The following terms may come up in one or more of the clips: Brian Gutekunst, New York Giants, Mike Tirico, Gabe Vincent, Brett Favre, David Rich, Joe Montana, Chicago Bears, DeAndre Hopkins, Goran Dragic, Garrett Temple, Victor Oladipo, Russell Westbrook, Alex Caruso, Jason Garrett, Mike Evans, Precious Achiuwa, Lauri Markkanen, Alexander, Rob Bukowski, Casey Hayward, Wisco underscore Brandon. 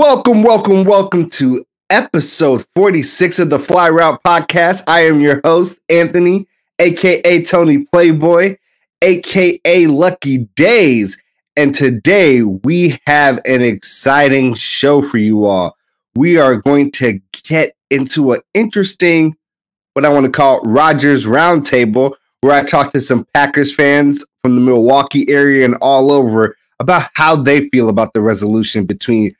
Welcome to episode 46 of the Fly Route Podcast. I am your host, Anthony, a.k.a. Tony Playboy, a.k.a. Lucky Days. And today we have an exciting show for you all. We are going to get into an interesting, what I want to call Rodgers Roundtable, where I talk to some Packers fans from the Milwaukee area and all over about how they feel about the resolution between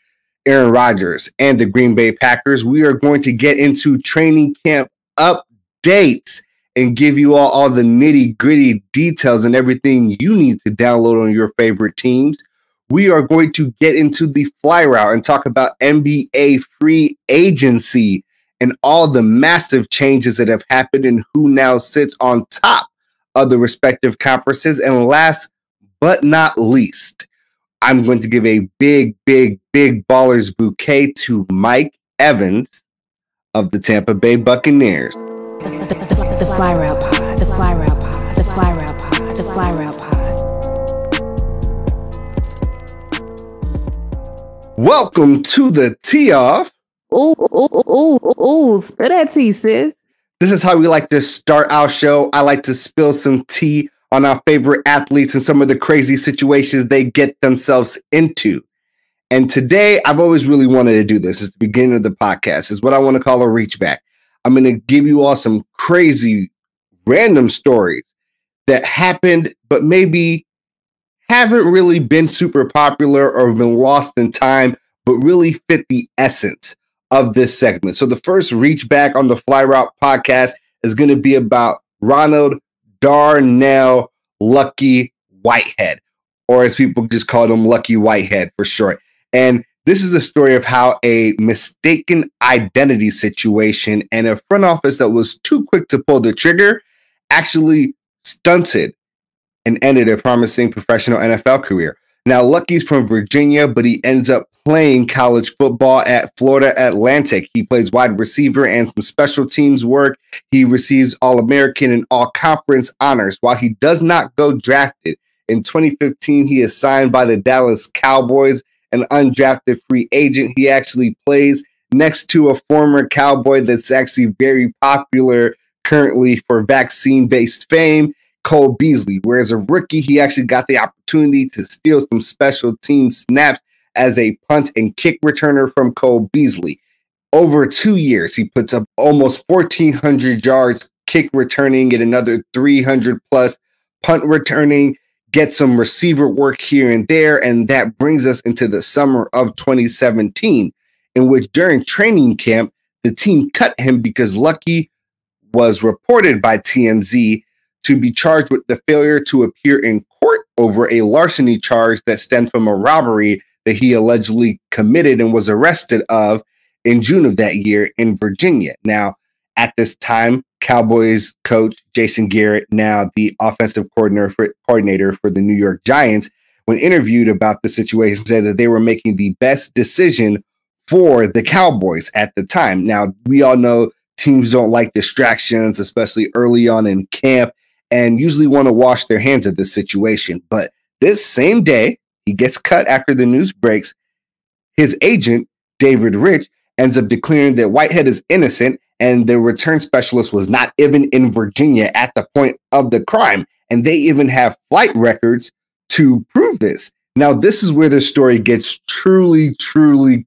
Aaron Rodgers and the Green Bay Packers. We are going to get into training camp updates and give you all the nitty-gritty details and everything you need to download on your favorite teams. We are going to get into the fly route and talk about NBA free agency and all the massive changes that have happened and who now sits on top of the respective conferences. And last but not least, I'm going to give a big baller's bouquet to Mike Evans of the Tampa Bay Buccaneers. The Fly Route Pod. The Fly Route Pod. The Fly Route Pod. The Fly Route Pod. Welcome to the tea off. Ooh, spill that tea, sis. This is how we like to start our show. I like to spill some tea on our favorite athletes and some of the crazy situations they get themselves into. And today, I've always really wanted to do this. It's the beginning of the podcast. It's what I want to call a reach back. I'm going to give you all some crazy, random stories that happened, but maybe haven't really been super popular or been lost in time, but really fit the essence of this segment. So the first reach back on the Fly Route Podcast is going to be about Ronald Darnell Lucky Whitehead, or as people just called him, Lucky Whitehead for short. And this is the story of how a mistaken identity situation and a front office that was too quick to pull the trigger actually stunted and ended a promising professional NFL career. Now, Lucky's from Virginia, but he ends up playing college football at Florida Atlantic. He plays wide receiver and some special teams work. He receives All-American and All-Conference honors. While he does not go drafted, in 2015, he is signed by the Dallas Cowboys, an undrafted free agent. He actually plays next to a former Cowboy that's actually very popular currently for vaccine-based fame, Cole Beasley, where as a rookie, he actually got the opportunity to steal some special team snaps as a punt and kick returner from Cole Beasley. Over 2 years, he puts up almost 1,400 yards kick returning and another 300 plus punt returning, gets some receiver work here and there, and that brings us into the summer of 2017, in which during training camp, the team cut him because Lucky was reported by TMZ to be charged with the failure to appear in court over a larceny charge that stemmed from a robbery that he allegedly committed and was arrested of in June of that year in Virginia. Now, at this time, Cowboys coach Jason Garrett, now the offensive coordinator for the New York Giants, when interviewed about the situation, said that they were making the best decision for the Cowboys at the time. Now, we all know teams don't like distractions, especially early on in camp, and usually want to wash their hands of this situation. But this same day, he gets cut after the news breaks. His agent, David Rich, ends up declaring that Whitehead is innocent and the return specialist was not even in Virginia at the point of the crime. And they even have flight records to prove this. Now, this is where the story gets truly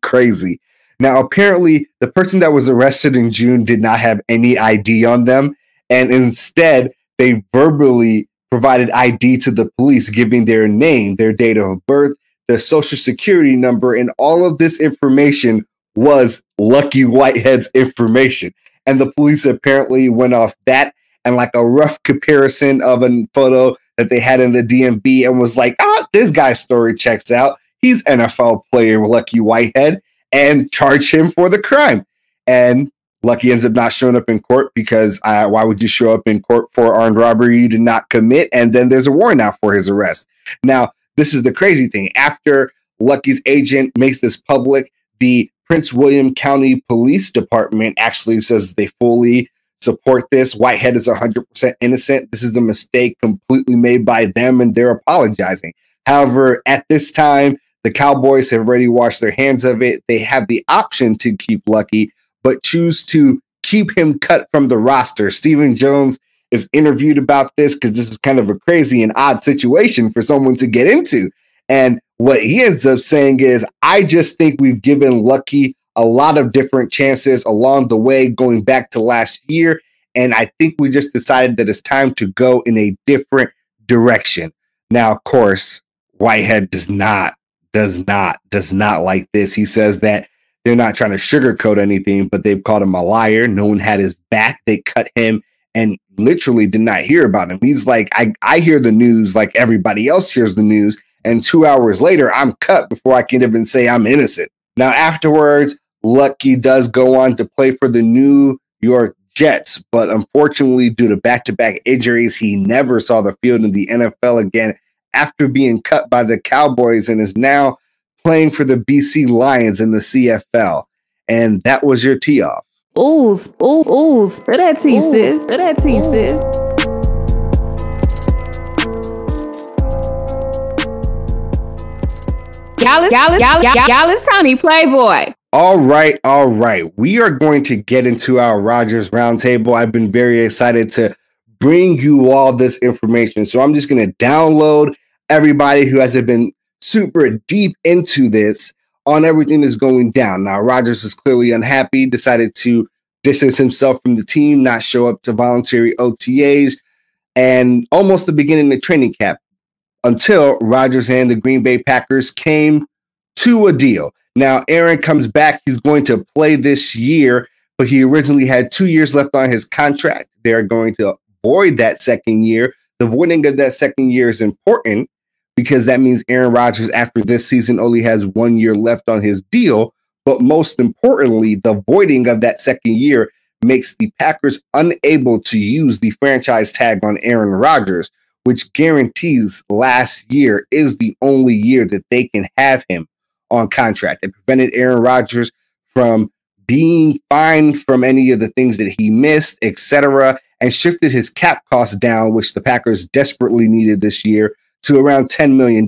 crazy. Now, apparently, the person that was arrested in June did not have any ID on them, and instead, they verbally provided ID to the police, giving their name, their date of birth, their social security number, and all of this information was Lucky Whitehead's information. And the police apparently went off that and like a rough comparison of a photo that they had in the DMV and was like, this guy's story checks out. He's NFL player Lucky Whitehead, and charge him for the crime. And Lucky ends up not showing up in court because why would you show up in court for armed robbery you did not commit? And then there's a warrant out for his arrest. Now, this is the crazy thing. After Lucky's agent makes this public, the Prince William County Police Department actually says they fully support this. Whitehead is 100% innocent. This is a mistake completely made by them, and they're apologizing. However, at this time, The Cowboys have already washed their hands of it. They have the option to keep Lucky, but choose to keep him cut from the roster. Stephen Jones is interviewed about this because this is kind of a crazy and odd situation for someone to get into. And what he ends up saying is, I just think we've given Lucky a lot of different chances along the way, going back to last year. And I think we just decided that it's time to go in a different direction. Now, of course, Whitehead does not like this. He says that they're not trying to sugarcoat anything, but they've called him a liar. No one had his back. They cut him and literally did not hear about him. He's like, I hear the news like everybody else hears the news. And 2 hours later, I'm cut before I can even say I'm innocent. Now, afterwards, Lucky does go on to play for the New York Jets, but unfortunately, due to back-to-back injuries, he never saw the field in the NFL again after being cut by the Cowboys and is now playing for the BC Lions in the CFL. And that was your tee off. Ooh, ooh, ooh, spread that tea, sis. Spread that tea, sis. Y'all is Tony Playboy. All right. We are going to get into our Rodgers Roundtable. I've been very excited to bring you all this information. So I'm just going to download everybody who hasn't been super deep into this on everything that's going down. Now, Rodgers is clearly unhappy, decided to distance himself from the team, not show up to voluntary OTAs, and almost the beginning of training camp, until Rodgers and the Green Bay Packers came to a deal. Now, Aaron comes back. He's going to play this year, but he originally had 2 years left on his contract. They're going to void that second year. The voiding of that second year is important because that means Aaron Rodgers, after this season, only has 1 year left on his deal. But most importantly, the voiding of that second year makes the Packers unable to use the franchise tag on Aaron Rodgers, which guarantees last year is the only year that they can have him on contract. It prevented Aaron Rodgers from being fined from any of the things that he missed, etc., and shifted his cap costs down, which the Packers desperately needed this year, to around $10 million.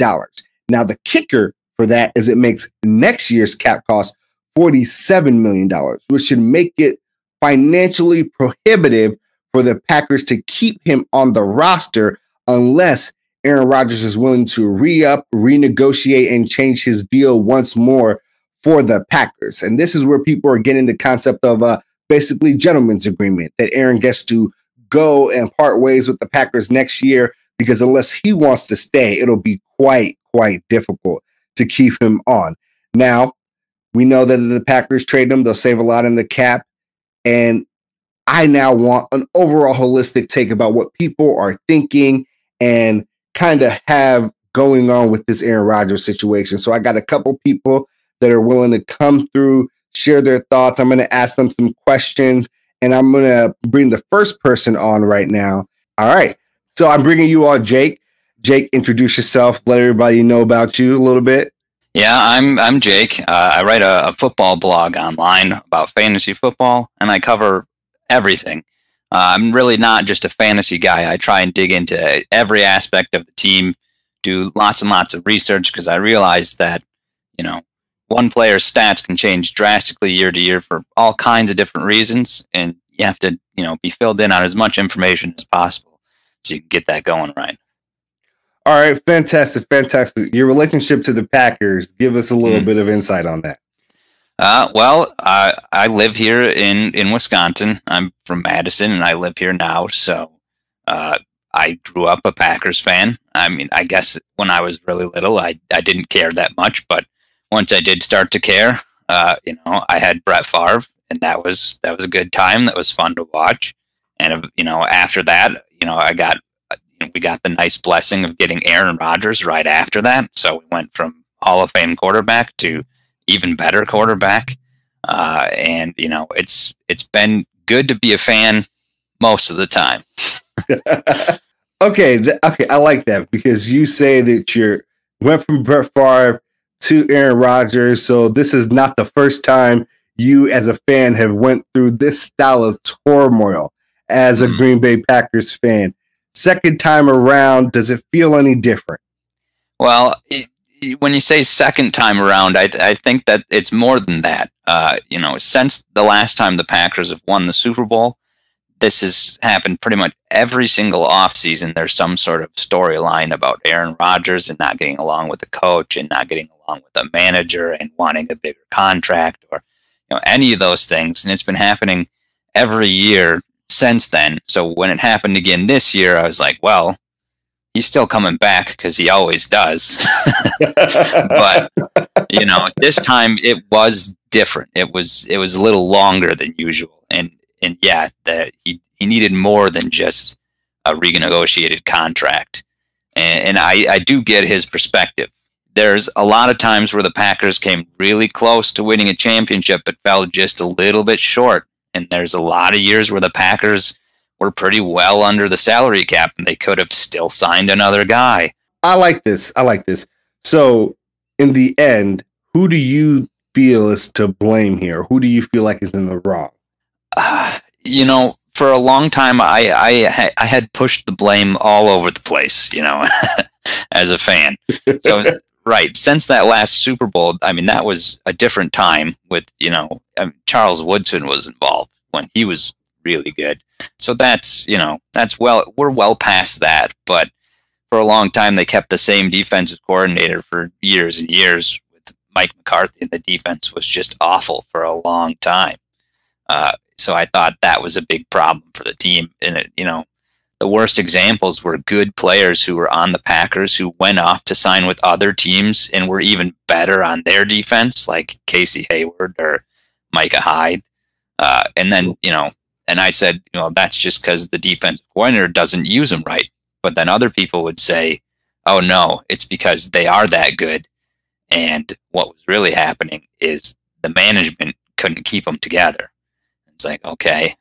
Now, the kicker for that is it makes next year's cap cost $47 million, which should make it financially prohibitive for the Packers to keep him on the roster unless Aaron Rodgers is willing to re-up, renegotiate, and change his deal once more for the Packers. And this is where people are getting the concept of basically gentleman's agreement, that Aaron gets to go and part ways with the Packers next year, because unless he wants to stay, it'll be quite difficult to keep him on. Now, we know that if the Packers trade him, they'll save a lot in the cap. And I now want an overall holistic take about what people are thinking and kind of have going on with this Aaron Rodgers situation. So I got a couple people that are willing to come through, share their thoughts. I'm going to ask them some questions, and I'm going to bring the first person on right now. All right. So I'm bringing you all Jake. Jake, introduce yourself. Let everybody know about you a little bit. Yeah, I'm Jake. I write a football blog online about fantasy football, and I cover everything. I'm really not just a fantasy guy. I try and dig into every aspect of the team, do lots and lots of research, because I realize that, you know, one player's stats can change drastically year to year for all kinds of different reasons, and you have to, you know, be filled in on as much information as possible so you can get that going right. All right, fantastic. Your relationship to the Packers, give us a little bit of insight on that. Well, I live here in Wisconsin. I'm from Madison, and I live here now. So I grew up a Packers fan. I mean, I guess when I was really little, I didn't care that much. But once I did start to care, you know, I had Brett Favre, and that was a good time. That was fun to watch. And, you know, after that, you know, we got the nice blessing of getting Aaron Rodgers right after that. So we went from Hall of Fame quarterback to even better quarterback. And, you know, it's been good to be a fan most of the time. Okay. I like that, because you say that you went from Brett Favre to Aaron Rodgers. So this is not the first time you as a fan have went through this style of turmoil as a Green Bay Packers fan. Second time around, does it feel any different? Well, when you say second time around, I think that it's more than that. You know, since the last time the Packers have won the Super Bowl, this has happened pretty much every single offseason. There's some sort of storyline about Aaron Rodgers and not getting along with the coach and not getting along with the manager and wanting a bigger contract or, you know, any of those things. And it's been happening every year since then. So when it happened again this year, I was like, well, he's still coming back because he always does. But, you know, this time it was different. It was a little longer than usual. And yeah, that he needed more than just a renegotiated contract. And I do get his perspective. There's a lot of times where the Packers came really close to winning a championship, but fell just a little bit short. And there's a lot of years where the Packers were pretty well under the salary cap, and they could have still signed another guy. I like this. So, in the end, who do you feel is to blame here? Who do you feel like is in the wrong? You know, for a long time, I had pushed the blame all over the place, you know, as a fan. So, right. Since that last Super Bowl, I mean, that was a different time with, you know, Charles Woodson was involved when he was really good. So that's, you know, we're well past that. But for a long time, they kept the same defensive coordinator for years and years with Mike McCarthy, and the defense was just awful for a long time. So I thought that was a big problem for the team. And, you know, the worst examples were good players who were on the Packers who went off to sign with other teams and were even better on their defense, like Casey Hayward or Micah Hyde. And then, you know, and I said, you know, that's just because the defensive coordinator doesn't use them right. But then other people would say, oh, no, it's because they are that good. And what was really happening is the management couldn't keep them together. It's like, okay.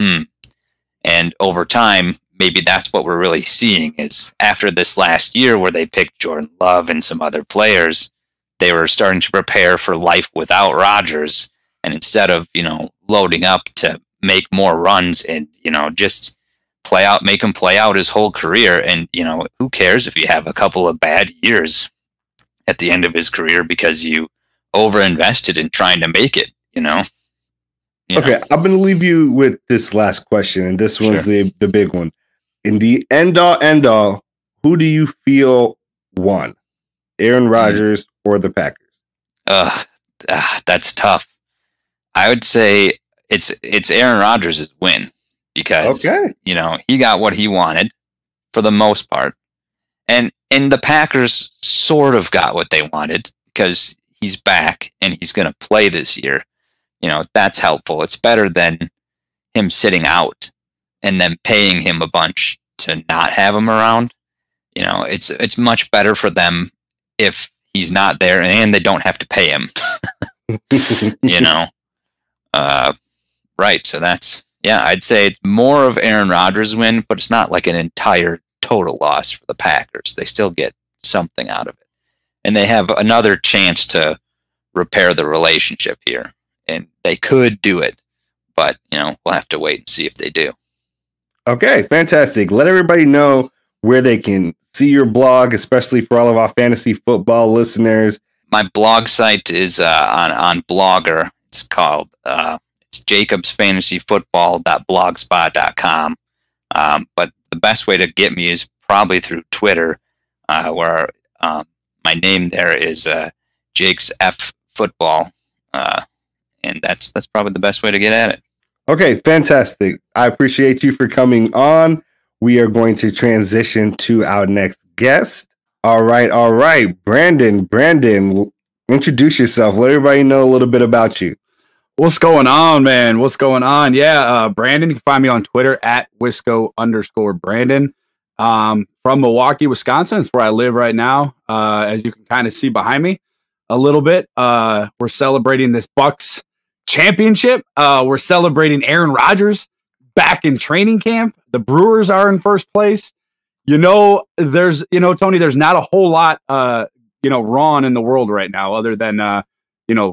And over time, maybe that's what we're really seeing is after this last year where they picked Jordan Love and some other players, they were starting to prepare for life without Rodgers. And instead of, you know, loading up to make more runs and, you know, just play out, make him play out his whole career. And, you know, who cares if you have a couple of bad years at the end of his career because you overinvested in trying to make it, you know? You know. Okay, I'm going to leave you with this last question, and this one's the big one. In the end all, who do you feel won, Aaron Rodgers or the Packers? That's tough. I would say it's Aaron Rodgers' win because you know he got what he wanted for the most part, and the Packers sort of got what they wanted because he's back and he's going to play this year. You know, that's helpful. It's better than him sitting out and then paying him a bunch to not have him around. You know, it's much better for them if he's not there and they don't have to pay him. You know, right. So that's, yeah, I'd say it's more of Aaron Rodgers' win, but it's not like an entire total loss for the Packers. They still get something out of it. And they have another chance to repair the relationship here. And they could do it, but, you know, we'll have to wait and see if they do. Okay, fantastic. Let everybody know where they can see your blog, especially for all of our fantasy football listeners. My blog site is on Blogger. It's called it's jacobsfantasyfootball.blogspot.com. But the best way to get me is probably through Twitter, where my name there is Jake's F Football. And that's probably the best way to get at it. Okay, fantastic. I appreciate you for coming on. We are going to transition to our next guest. All right. Brandon, introduce yourself. Let everybody know a little bit about you. What's going on, man? Yeah, Brandon, you can find me on Twitter at Wisco underscore Brandon. From Milwaukee, Wisconsin. It's where I live right now, as you can kind of see behind me a little bit. We're celebrating this Bucks championship. We're celebrating Aaron Rodgers back in training camp. The Brewers are in first place. You know, Tony, there's not a whole lot, wrong in the world right now, other than,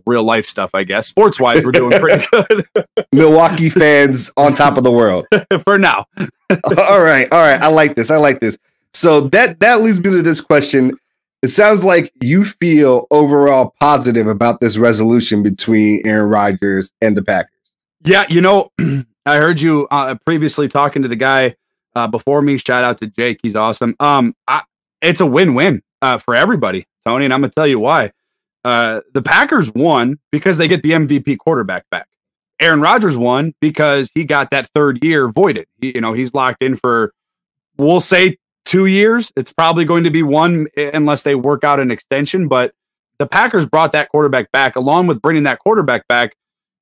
real life stuff, I guess. Sports wise, we're doing pretty good. Milwaukee fans on top of the world for now. All right. I like this. So that leads me to this question. It sounds like you feel overall positive about this resolution between Aaron Rodgers and the Packers. Yeah, you know, I heard you previously talking to the guy before me. Shout out to Jake. He's awesome. It's a win-win for everybody, Tony, and I'm going to tell you why. The Packers won because they get the MVP quarterback back. Aaron Rodgers won because he got that third year voided. He's locked in for, we'll say, 2 years. It's probably going to be one unless they work out an extension. But the Packers brought that quarterback back. Along with bringing that quarterback back,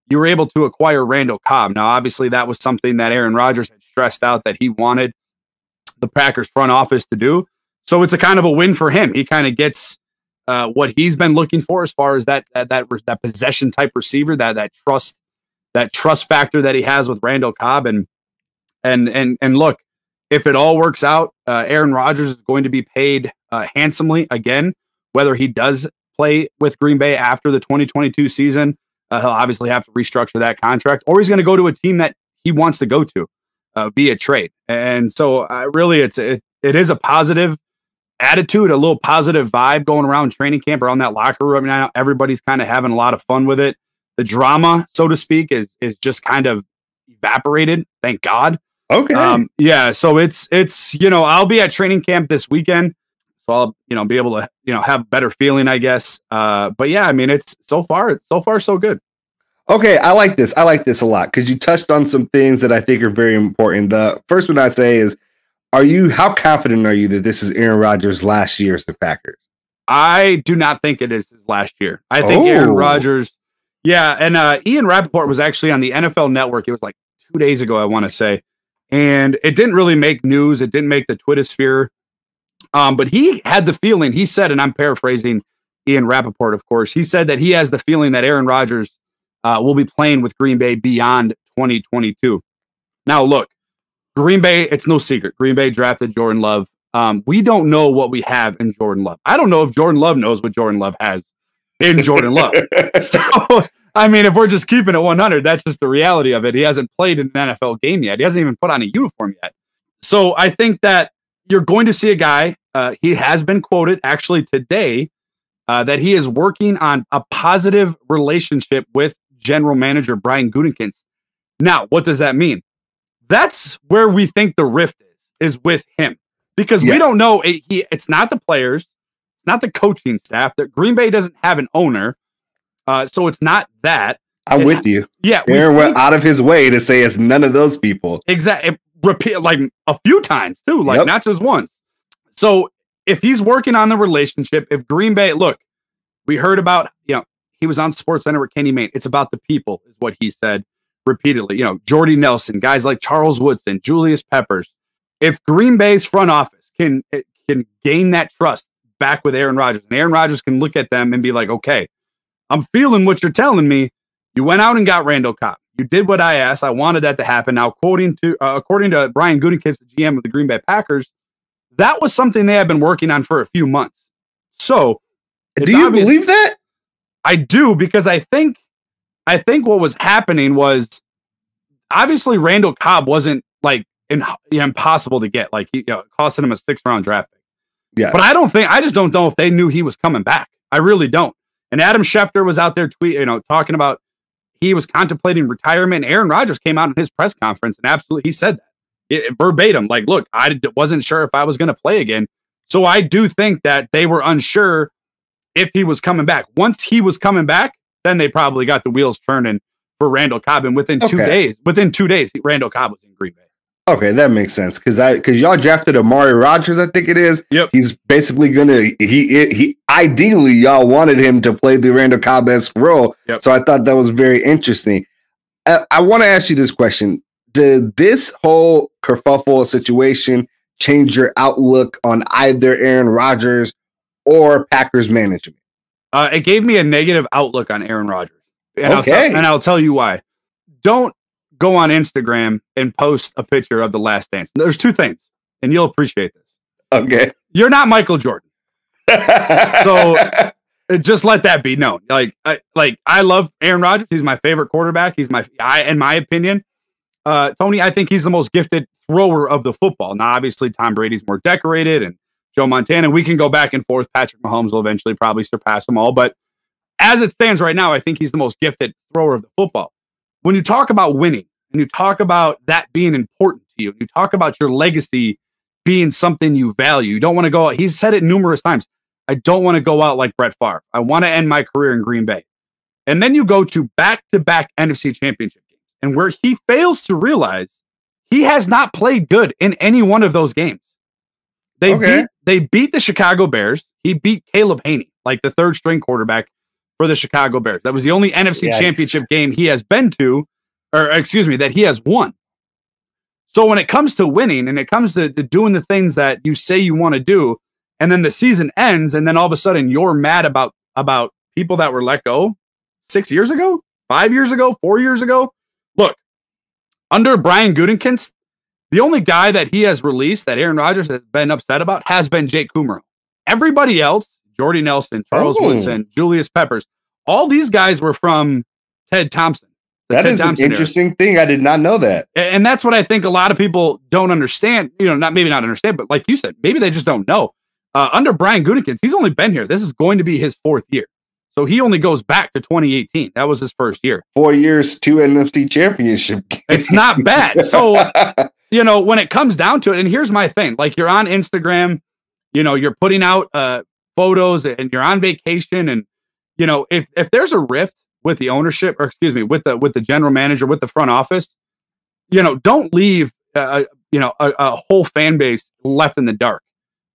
you were able to acquire Randall Cobb. Now, obviously, that was something that Aaron Rodgers had stressed out that he wanted the Packers front office to do. So it's a kind of a win for him. He kind of gets what he's been looking for as far as that possession type receiver, that trust factor that he has with Randall Cobb. And look, if it all works out, Aaron Rodgers is going to be paid handsomely again, whether he does play with Green Bay after the 2022 season. He'll obviously have to restructure that contract, or he's going to go to a team that he wants to go to via trade. And so really it is a positive attitude, a little positive vibe going around training camp, around that locker room. I mean, everybody's kind of having a lot of fun with it. The drama, so to speak, is just kind of evaporated. Thank God. Okay. Yeah. So it's I'll be at training camp this weekend, so I'll be able to have better feeling, I guess. But yeah, I mean, it's so far so good. Okay, I like this a lot because you touched on some things that I think are very important. The first one I say is, how confident are you that this is Aaron Rodgers' last year as the Packers? I do not think it is his last year. I think Aaron Rodgers. Yeah, and Ian Rapoport was actually on the NFL Network. It was like 2 days ago, I want to say. And it didn't really make news. It didn't make the Twitter sphere. But he had the feeling, he said, and I'm paraphrasing Ian Rapoport, of course. He said that he has the feeling that Aaron Rodgers will be playing with Green Bay beyond 2022. Now, look, Green Bay, it's no secret. Green Bay drafted Jordan Love. We don't know what we have in Jordan Love. I don't know if Jordan Love knows what Jordan Love has in Jordan Love. So, I mean, if we're just keeping it 100, that's just the reality of it. He hasn't played in an NFL game yet. He hasn't even put on a uniform yet. So I think that you're going to see a guy, he has been quoted actually today, that he is working on a positive relationship with general manager Brian Gutekunst. Now, what does that mean? That's where we think the rift is with him. Because yes, we don't know, it's not the players, it's not the coaching staff. That Green Bay doesn't have an owner, so it's not that. I'm with you. Yeah, Aaron went out of his way to say it's none of those people. Exactly. Repeat like a few times too, like not just once. So if he's working on the relationship, if Green Bay, look, we heard about he was on SportsCenter with Kenny Mayne. It's about the people, is what he said repeatedly. Jordy Nelson, guys like Charles Woodson, Julius Peppers. If Green Bay's front office can gain that trust back with Aaron Rodgers, and Aaron Rodgers can look at them and be like, okay, I'm feeling what you're telling me. You went out and got Randall Cobb. You did what I asked. I wanted that to happen. Now, according to Brian Gutekunst, the GM of the Green Bay Packers, that was something they had been working on for a few months. So do you believe that? I do, because I think what was happening was, obviously Randall Cobb wasn't like impossible to get, like costing him a 6th round draft pick. Yeah, but I just don't know if they knew he was coming back. I really don't. And Adam Schefter was out there talking about he was contemplating retirement. Aaron Rodgers came out in his press conference and absolutely he said that verbatim. Like, look, I wasn't sure if I was going to play again. So I do think that they were unsure if he was coming back. Once he was coming back, then they probably got the wheels turning for Randall Cobb. And within two days, Randall Cobb was in Green Bay. Okay, that makes sense because y'all drafted Amari Rodgers, I think it is. Yep. He's basically he ideally y'all wanted him to play the Randall Cobb-esque role. Yep. So I thought that was very interesting. I want to ask you this question: did this whole kerfuffle situation change your outlook on either Aaron Rodgers or Packers management? It gave me a negative outlook on Aaron Rodgers, and I'll tell you why. Don't go on Instagram and post a picture of The Last Dance. There's two things, and you'll appreciate this. Okay. You're not Michael Jordan. So just let that be known. I love Aaron Rodgers. He's my favorite quarterback. He's in my opinion, Tony, I think he's the most gifted thrower of the football. Now, obviously Tom Brady's more decorated and Joe Montana. We can go back and forth. Patrick Mahomes will eventually probably surpass them all. But as it stands right now, I think he's the most gifted thrower of the football. When you talk about winning and you talk about that being important to you, you talk about your legacy being something you value. You don't want to go out. He's said it numerous times. I don't want to go out like Brett Favre. I want to end my career in Green Bay. And then you go to back-to-back NFC Championship games, and where he fails to realize he has not played good in any one of those games. They beat the Chicago Bears. He beat Caleb Haney, like the third-string quarterback for the Chicago Bears. That was the only NFC Championship game he has been to, that he has won. So when it comes to winning and it comes to doing the things that you say you want to do, and then the season ends, and then all of a sudden you're mad about people that were let go 6 years ago, 5 years ago, 4 years ago. Look, under Brian Gutekunst, the only guy that he has released that Aaron Rodgers has been upset about has been Jake Kumerow. Everybody else, Jordy Nelson, Charles Woodson, Julius Peppers, all these guys were from Ted Thompson. That is an interesting thing. I did not know that. And that's what I think a lot of people don't understand. You know, maybe not understand, but like you said, maybe they just don't know. Under Brian Gutekunst, he's only been here. This is going to be his fourth year. So he only goes back to 2018. That was his first year. 4 years, two NFC championship games. It's not bad. So, you know, when it comes down to it, and here's my thing. Like, you're on Instagram, you know, you're putting out photos and you're on vacation. And, you know, if there's a rift with the ownership, or excuse me, with the general manager, with the front office, you know, don't leave, a whole fan base left in the dark.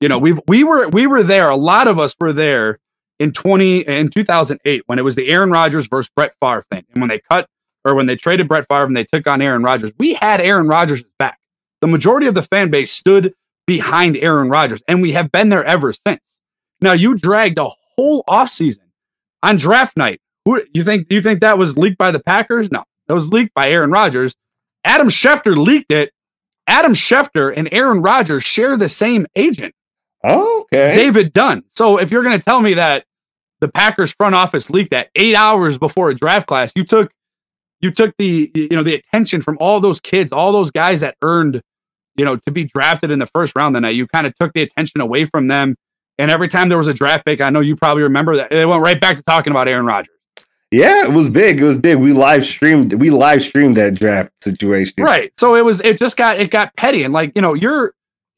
You know, we were there. A lot of us were there in 2008, when it was the Aaron Rodgers versus Brett Favre thing. And when they traded Brett Favre and they took on Aaron Rodgers, we had Aaron Rodgers' back. The majority of the fan base stood behind Aaron Rodgers, and we have been there ever since. Now, you dragged a whole offseason on draft night. Who you think that was leaked by the Packers? No, that was leaked by Aaron Rodgers. Adam Schefter leaked it. Adam Schefter and Aaron Rodgers share the same agent. Okay. David Dunn. So if you're going to tell me that the Packers front office leaked that 8 hours before a draft class, you took the attention from all those kids, all those guys that earned, you know, to be drafted in the first round that night. You kind of took the attention away from them. And every time there was a draft pick, I know you probably remember that, they went right back to talking about Aaron Rodgers. Yeah, it was big. It was big. We live streamed that draft situation. Right. So it just got petty. And like, you know,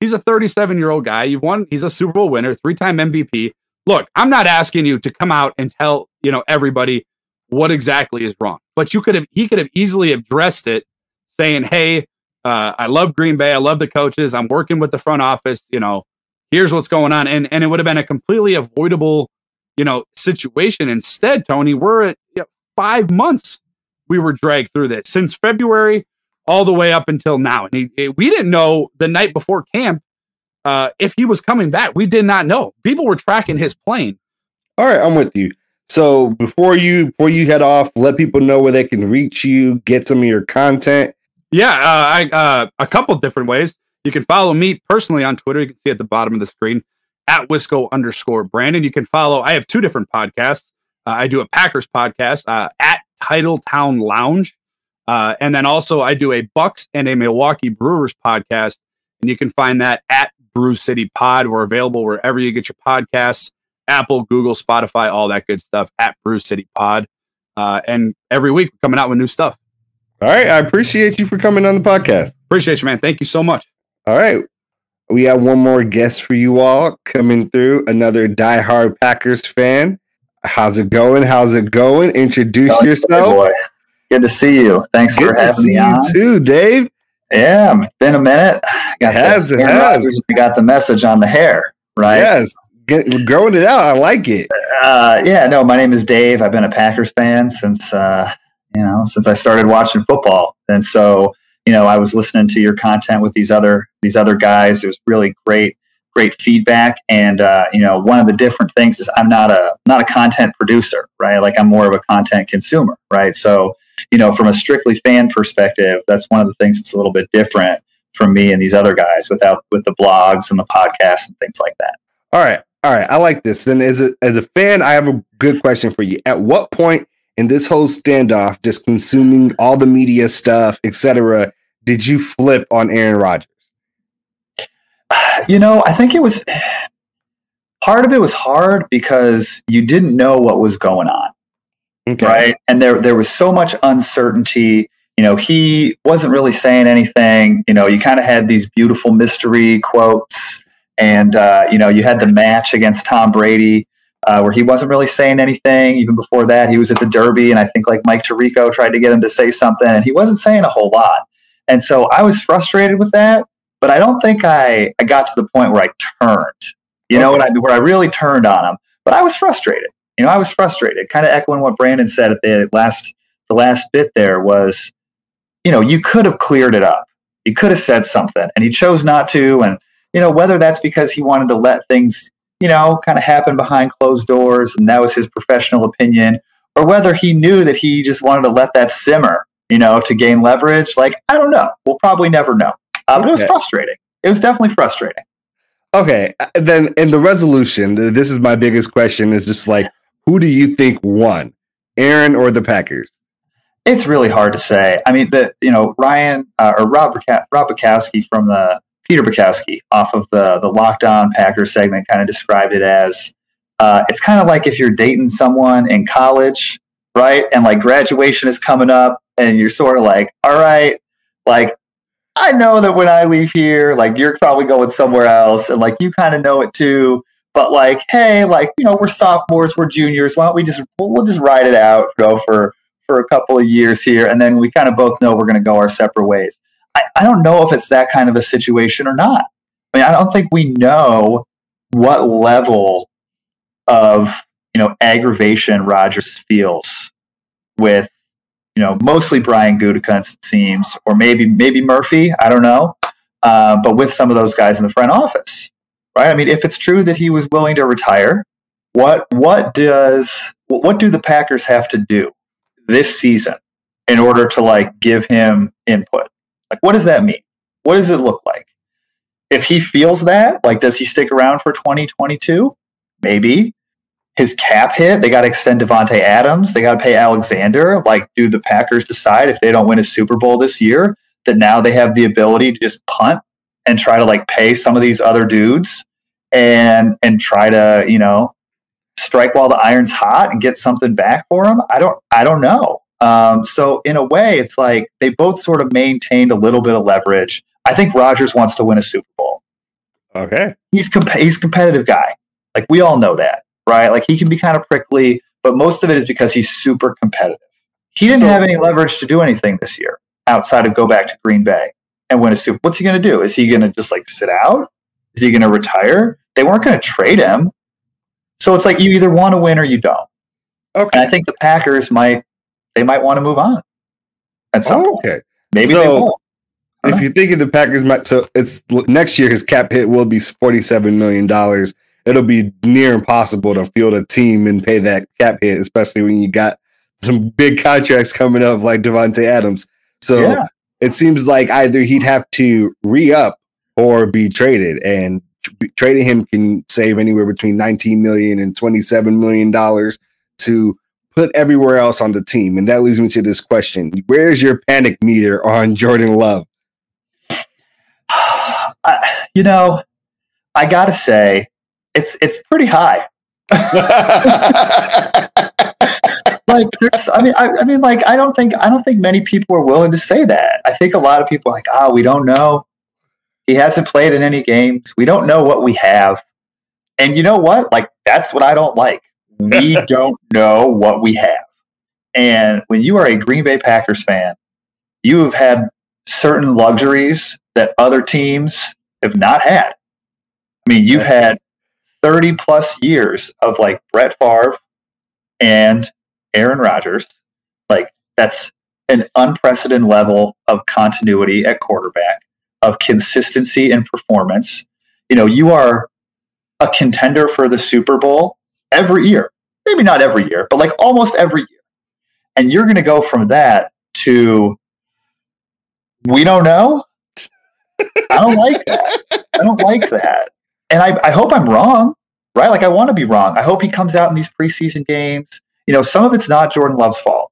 he's a 37-year-old guy. He's a Super Bowl winner, three-time MVP. Look, I'm not asking you to come out and tell, you know, everybody what exactly is wrong. But he could have easily addressed it saying, hey, I love Green Bay. I love the coaches. I'm working with the front office. You know, here's what's going on. And it would have been a completely avoidable, you know, situation. Instead, Tony, we're at 5 months we were dragged through this since February all the way up until now. And we didn't know the night before camp if he was coming back. We did not know. People were tracking his plane. All right, I'm with you. So before you head off, let people know where they can reach you, get some of your content. Yeah, a couple different ways. You can follow me personally on Twitter. You can see at the bottom of the screen, at Wisco underscore Brandon. You can follow, I have two different podcasts. I do a Packers podcast at Titletown Lounge. And then also I do a Bucks and a Milwaukee Brewers podcast, and you can find that at Brew City Pod. We're available wherever you get your podcasts, Apple, Google, Spotify, all that good stuff, at Brew City Pod. And every week we're coming out with new stuff. All right. I appreciate you for coming on the podcast. Appreciate you, man. Thank you so much. All right. We have one more guest for you all coming through, another diehard Packers fan. How's it going? Introduce yourself. Good boy. Good to see you. Thanks for having me on. Good to see you too, Dave. Yeah, it's been a minute. It has. We got the message on the hair, right? Yes, growing it out. I like it. My name is Dave. I've been a Packers fan since I started watching football, and so you know I was listening to your content with these other guys. It was really great feedback, and one of the different things is I'm not a content producer, right? Like I'm more of a content consumer, right? So. You know, from a strictly fan perspective, that's one of the things that's a little bit different from me and these other guys with the blogs and the podcasts and things like that. All right. I like this. Then as a fan, I have a good question for you. At what point in this whole standoff, just consuming all the media stuff, etc., did you flip on Aaron Rodgers? You know, I think it was part of it was hard because you didn't know what was going on. Okay. Right. And there was so much uncertainty. You know, he wasn't really saying anything. You know, you kind of had these beautiful mystery quotes and, you know, you had the match against Tom Brady where he wasn't really saying anything. Even before that, he was at the Derby. And I think like Mike Tirico tried to get him to say something and he wasn't saying a whole lot. And so I was frustrated with that, but I don't think I got to the point where I turned, you know, where I really turned on him, but I was frustrated. You know, I was frustrated, kind of echoing what Brandon said at the last bit there was, you know, you could have cleared it up. You could have said something and he chose not to. And, you know, whether that's because he wanted to let things, you know, kind of happen behind closed doors and that was his professional opinion, or whether he knew that he just wanted to let that simmer, you know, to gain leverage. Like, I don't know. We'll probably never know. But it was frustrating. It was definitely frustrating. Okay. Then in the resolution, this is my biggest question is just like, who do you think won, Aaron or the Packers? It's really hard to say. I mean, Rob Bukowski from the Peter Bukowski off of the Lockdown Packers segment kind of described it as it's kind of like if you're dating someone in college, right? And like graduation is coming up and you're sort of like, all right, like I know that when I leave here, like you're probably going somewhere else and like you kind of know it too. But like, hey, like, you know, we're sophomores, we're juniors. Why don't we we'll just ride it out, you know, for a couple of years here. And then we kind of both know we're going to go our separate ways. I don't know if it's that kind of a situation or not. I mean, I don't think we know what level of, you know, aggravation Rodgers feels with, you know, mostly Brian Gutekunst, it seems, or maybe Murphy. I don't know. But with some of those guys in the front office. Right? I mean, if it's true that he was willing to retire, what do the Packers have to do this season in order to like give him input? Like, what does that mean? What does it look like? If he feels that, like, does he stick around for 2022? Maybe. His cap hit, they got to extend Devontae Adams. They got to pay Alexander. Like, do the Packers decide if they don't win a Super Bowl this year that now they have the ability to just punt and try to like pay some of these other dudes and try to, you know, strike while the iron's hot and get something back for him? I don't know. So in a way, it's like they both sort of maintained a little bit of leverage. I think Rodgers wants to win a Super Bowl. Okay. He's a competitive guy. Like we all know that, right? Like he can be kind of prickly, but most of it is because he's super competitive. He didn't have any leverage to do anything this year outside of go back to Green Bay and win a Super Bowl. What's he going to do? Is he going to just like sit out? Is he going to retire? They weren't going to trade him. So it's like you either want to win or you don't. Okay. And I think the Packers might want to move on at some point. Okay. Maybe so, they won't. If you're thinking the Packers might, so it's next year his cap hit will be $47 million. It'll be near impossible to field a team and pay that cap hit, especially when you got some big contracts coming up like Devontae Adams. So yeah. It seems like either he'd have to re-up or be traded, and trading him can save anywhere between $19 million and $27 million to put everywhere else on the team. And that leads me to this question. Where's your panic meter on Jordan Love? You know, I got to say, it's pretty high. Like, there's, I mean, like, I don't think many people are willing to say that. I think a lot of people are like, we don't know. He hasn't played in any games. We don't know what we have. And you know what? Like, that's what I don't like. We don't know what we have. And when you are a Green Bay Packers fan, you have had certain luxuries that other teams have not had. I mean, you've had 30 plus years of like Brett Favre and Aaron Rodgers. Like, that's an unprecedented level of continuity at quarterback, of consistency and performance. You know, you are a contender for the Super Bowl every year, maybe not every year, but like almost every year. And you're going to go from that to, we don't know. I don't like that. I don't like that. And I hope I'm wrong, right? Like, I want to be wrong. I hope he comes out in these preseason games. You know, some of it's not Jordan Love's fault.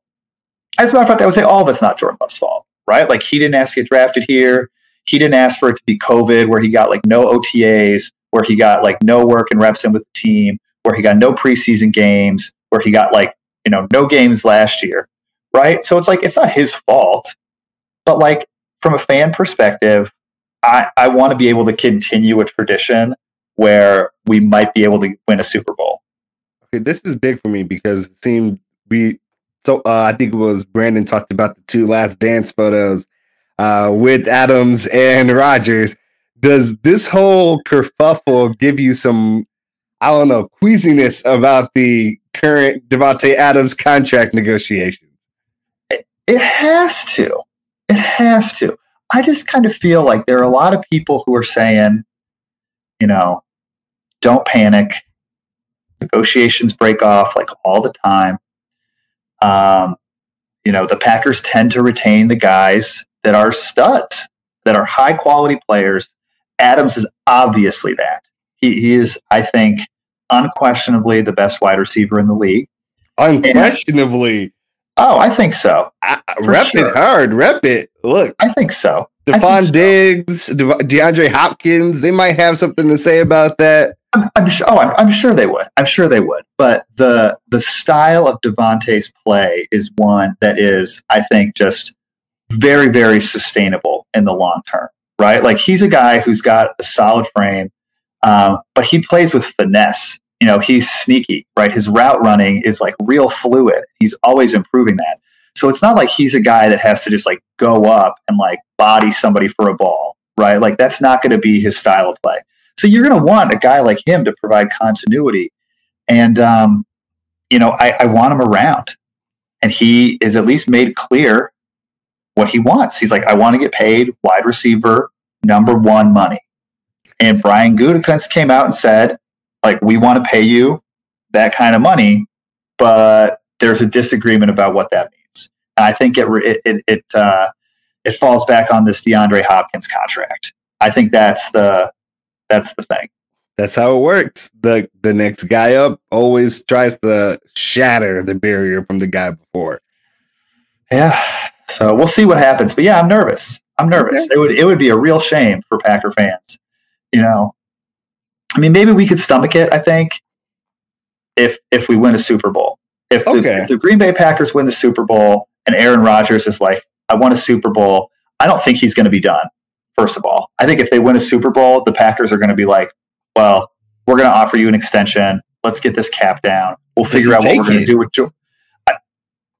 As a matter of fact, I would say all of it's not Jordan Love's fault, right? Like, he didn't ask to get drafted here. he didn't ask for it to be COVID, where he got like no OTAs, where he got like no work and reps in with the team, where he got no preseason games, where he got like, you know, no games last year. Right. So it's like, it's not his fault, but like from a fan perspective, I want to be able to continue a tradition where we might be able to win a Super Bowl. Okay. This is big for me because it seemed I think it was Brandon talked about the two Last Dance photos with Adams and Rodgers. Does this whole kerfuffle give you some, I don't know, queasiness about the current Devontae Adams contract negotiations? It has to. It has to. I just kind of feel like there are a lot of people who are saying, you know, don't panic. Negotiations break off like all the time. You know, the Packers tend to retain the guys that are studs, that are high quality players. Adams is obviously that. He is, I think, unquestionably the best wide receiver in the league. Unquestionably. And, oh, I think so. Rep it hard. Rep it. Look, I think so. Stephon Diggs, DeAndre Hopkins, they might have something to say about that. I'm sure they would. I'm sure they would. But the style of Devontae's play is one that is, I think, just very, very sustainable in the long term, right? Like, he's a guy who's got a solid frame, but he plays with finesse. You know, he's sneaky, right? His route running is like real fluid. He's always improving that. So it's not like he's a guy that has to just like go up and like body somebody for a ball, right? Like, that's not going to be his style of play. So you're going to want a guy like him to provide continuity. And, you know, I want him around. And he is at least made clear what he wants. He's like, I want to get paid wide receiver number one money. And Brian Gutekunst came out and said, like, we want to pay you that kind of money, but there's a disagreement about what that means. And I think it falls back on this DeAndre Hopkins contract. I think that's the thing. That's how it works. The next guy up always tries to shatter the barrier from the guy before. Yeah. So we'll see what happens. But yeah, I'm nervous. Okay. It would be a real shame for Packer fans. You know, I mean, maybe we could stomach it, I think, if we win a Super Bowl. If the Green Bay Packers win the Super Bowl and Aaron Rodgers is like, I won a Super Bowl, I don't think he's going to be done, first of all. I think if they win a Super Bowl, the Packers are going to be like, well, we're going to offer you an extension. Let's get this cap down. We'll figure out what we're going to do with Jordan.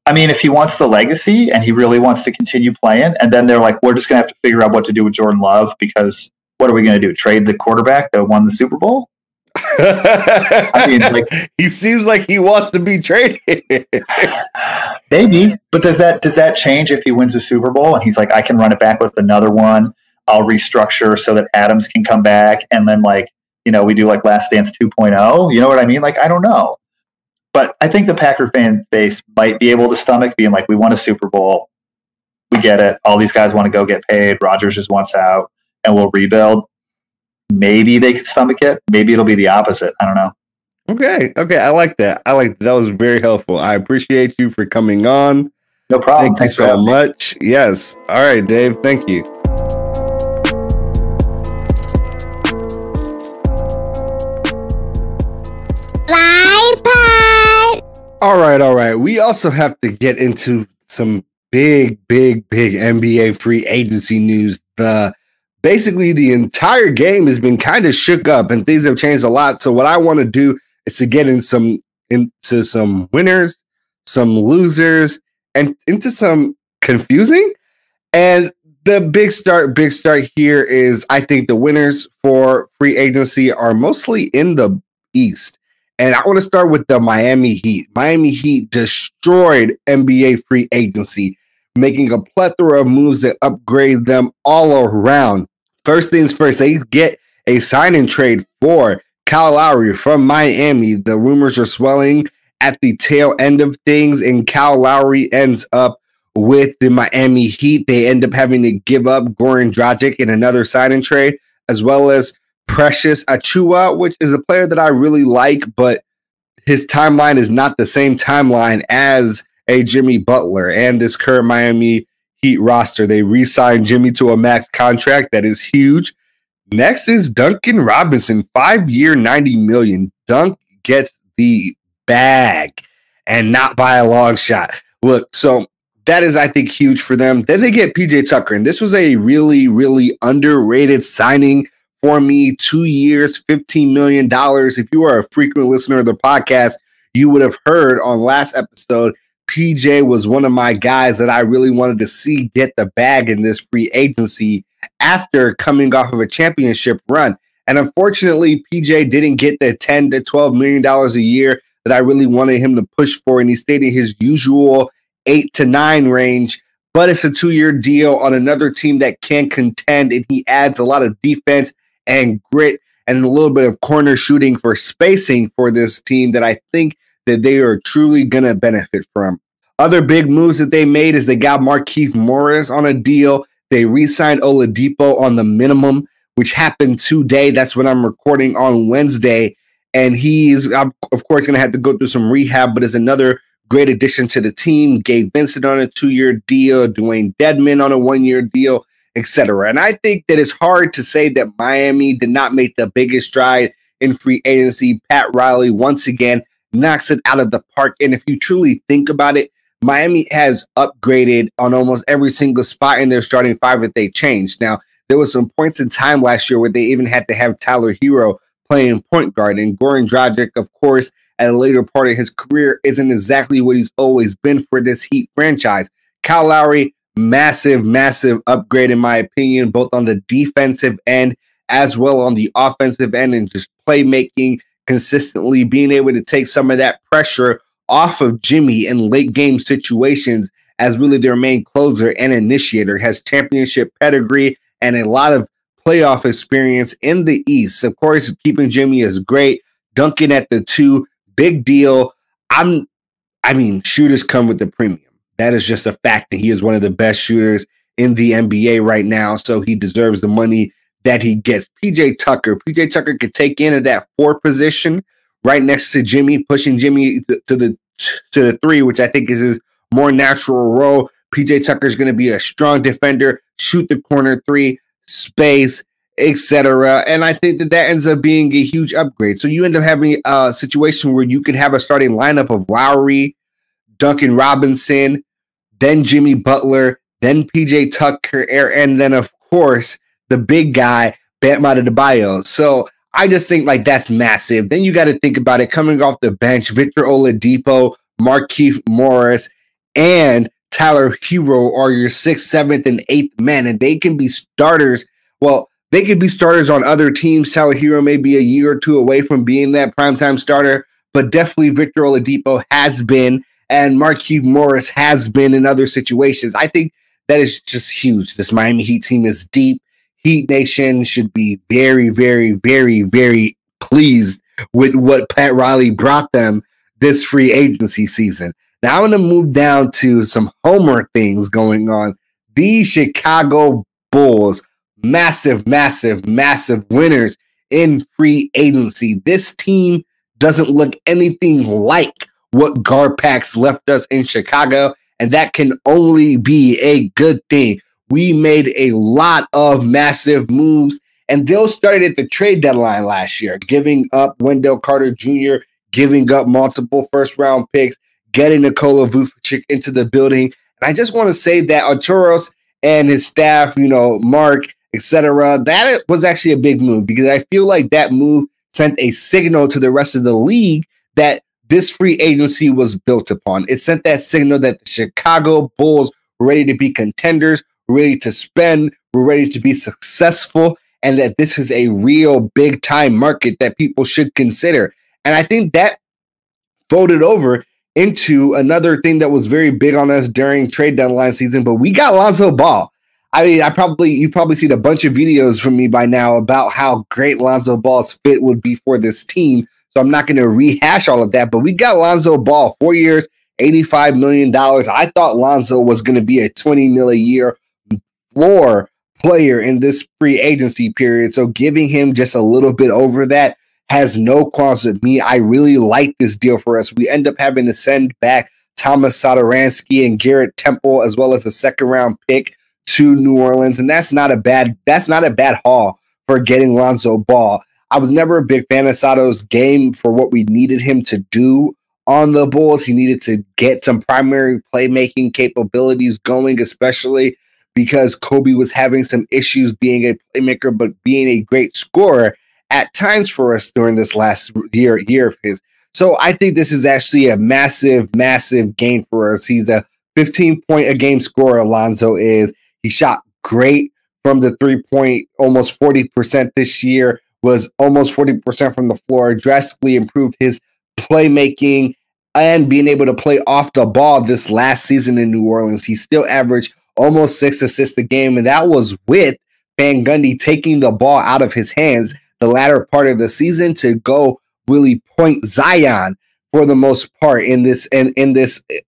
I mean, if he wants the legacy and he really wants to continue playing, and then they're like, we're just going to have to figure out what to do with Jordan Love because – what are we going to do? Trade the quarterback that won the Super Bowl? I mean, like, he seems like he wants to be traded. Maybe, but does that change if he wins the Super Bowl and he's like, I can run it back with another one. I'll restructure so that Adams can come back, and then, like, you know, we do like Last Dance 2.0. You know what I mean? Like, I don't know, but I think the Packer fan base might be able to stomach being like, we won a Super Bowl, we get it. All these guys want to go get paid. Rodgers just wants out. And we'll rebuild. Maybe they can stomach it. Maybe it'll be the opposite. I don't know. Okay. I like that. That was very helpful. I appreciate you for coming on. No problem. Thanks so much. Yes. All right, Dave. Thank you. All right. We also have to get into some big NBA free agency news. Basically, the entire game has been kind of shook up and things have changed a lot. So what I want to do is to get into some winners, some losers, and into some confusing. And the big start here is, I think the winners for free agency are mostly in the East. And I want to start with the Miami Heat. Miami Heat destroyed NBA free agency, making a plethora of moves that upgrade them all around. First things first, they get a sign-and-trade for Kyle Lowry from Miami. The rumors are swelling at the tail end of things, and Kyle Lowry ends up with the Miami Heat. They end up having to give up Goran Dragic in another sign-and-trade, as well as Precious Achiuwa, which is a player that I really like, but his timeline is not the same timeline as a Jimmy Butler. And this current Miami Heat roster. They re-signed Jimmy to a max contract. That is huge. Next is Duncan Robinson, 5-year, $90 million. Dunk gets the bag and not by a long shot. Look, so that is, I think, huge for them. Then they get PJ Tucker, and this was a really, really underrated signing for me. 2 years, $15 million. If you are a frequent listener of the podcast, you would have heard on last episode, PJ was one of my guys that I really wanted to see get the bag in this free agency after coming off of a championship run. And unfortunately, PJ didn't get the $10 to $12 million a year that I really wanted him to push for. And he stayed in his usual 8 to 9 range, but it's a 2-year deal on another team that can contend. And he adds a lot of defense and grit and a little bit of corner shooting for spacing for this team that I think that they are truly going to benefit from. Other big moves that they made is they got Markieff Morris on a deal. They re-signed Oladipo on the minimum, which happened today. That's when I'm recording on Wednesday. And he's, of course, going to have to go through some rehab, but is another great addition to the team. Gabe Vincent on a 2-year deal, Dwayne Dedman on a 1-year deal, etc. And I think that it's hard to say that Miami did not make the biggest stride in free agency. Pat Riley, once again, knocks it out of the park. And if you truly think about it, Miami has upgraded on almost every single spot in their starting five that they changed. Now, there was some points in time last year where they even had to have Tyler Hero playing point guard. And Goran Dragic, of course, at a later part of his career, isn't exactly what he's always been for this Heat franchise. Kyle Lowry, massive upgrade, in my opinion, both on the defensive end as well on the offensive end, and just playmaking consistently, being able to take some of that pressure off of Jimmy in late game situations as really their main closer and initiator. Has championship pedigree and a lot of playoff experience in the East. Of course, keeping Jimmy is great. Duncan at the 2, big deal. I mean, shooters come with the premium. That is just a fact, that he is one of the best shooters in the NBA right now, so he deserves the money that he gets. PJ Tucker. PJ Tucker could take in at that 4 position right next to Jimmy, pushing Jimmy to the 3, which I think is his more natural role. PJ Tucker is going to be a strong defender, shoot the corner 3, space, etc. And I think that that ends up being a huge upgrade. So you end up having a situation where you can have a starting lineup of Lowry, Duncan Robinson, then Jimmy Butler, then PJ Tucker, and then, of course, the big guy, Bam Adebayo. So I just think like that's massive. Then you got to think about it coming off the bench, Victor Oladipo, Markieff Morris, and Tyler Hero are your 6th, 7th, and 8th men, and they can be starters. Well, they could be starters on other teams. Tyler Hero may be a year or two away from being that primetime starter, but definitely Victor Oladipo has been, and Markieff Morris has been in other situations. I think that is just huge. This Miami Heat team is deep. Heat Nation should be very, very pleased with what Pat Riley brought them this free agency season. Now I'm going to move down to some Homer things going on. The Chicago Bulls, massive winners in free agency. This team doesn't look anything like what Garpax left us in Chicago, and that can only be a good thing. We made a lot of massive moves, and those started at the trade deadline last year, giving up Wendell Carter Jr., giving up multiple first-round picks, getting Nikola Vucevic into the building. And I just want to say that Arturos and his staff, you know, Mark, etc., that was actually a big move, because I feel like that move sent a signal to the rest of the league that this free agency was built upon. It sent that signal that the Chicago Bulls were ready to be contenders, ready to spend, we're ready to be successful, and that this is a real big-time market that people should consider. And I think that folded over into another thing that was very big on us during trade deadline season, but we got Lonzo Ball. I mean, you've probably seen a bunch of videos from me by now about how great Lonzo Ball's fit would be for this team, so I'm not going to rehash all of that, but we got Lonzo Ball, 4 years, $85 million. I thought Lonzo was going to be a $20 million a year floor player in this free agency period. So giving him just a little bit over that has no qualms with me. I really like this deal for us. We end up having to send back Thomas Satoransky and Garrett Temple, as well as a second round pick to New Orleans. And that's not a bad haul for getting Lonzo Ball. I was never a big fan of Sato's game for what we needed him to do on the Bulls. He needed to get some primary playmaking capabilities going, especially because Kobe was having some issues being a playmaker, but being a great scorer at times for us during this last year of his. So I think this is actually a massive, massive gain for us. He's a 15-point a game scorer, Alonzo is. He shot great from the three-point, almost 40% this year, was almost 40% from the floor, drastically improved his playmaking and being able to play off the ball this last season in New Orleans. He still averaged almost 6 assists a game, and that was with Van Gundy taking the ball out of his hands the latter part of the season to go really point Zion for the most part in this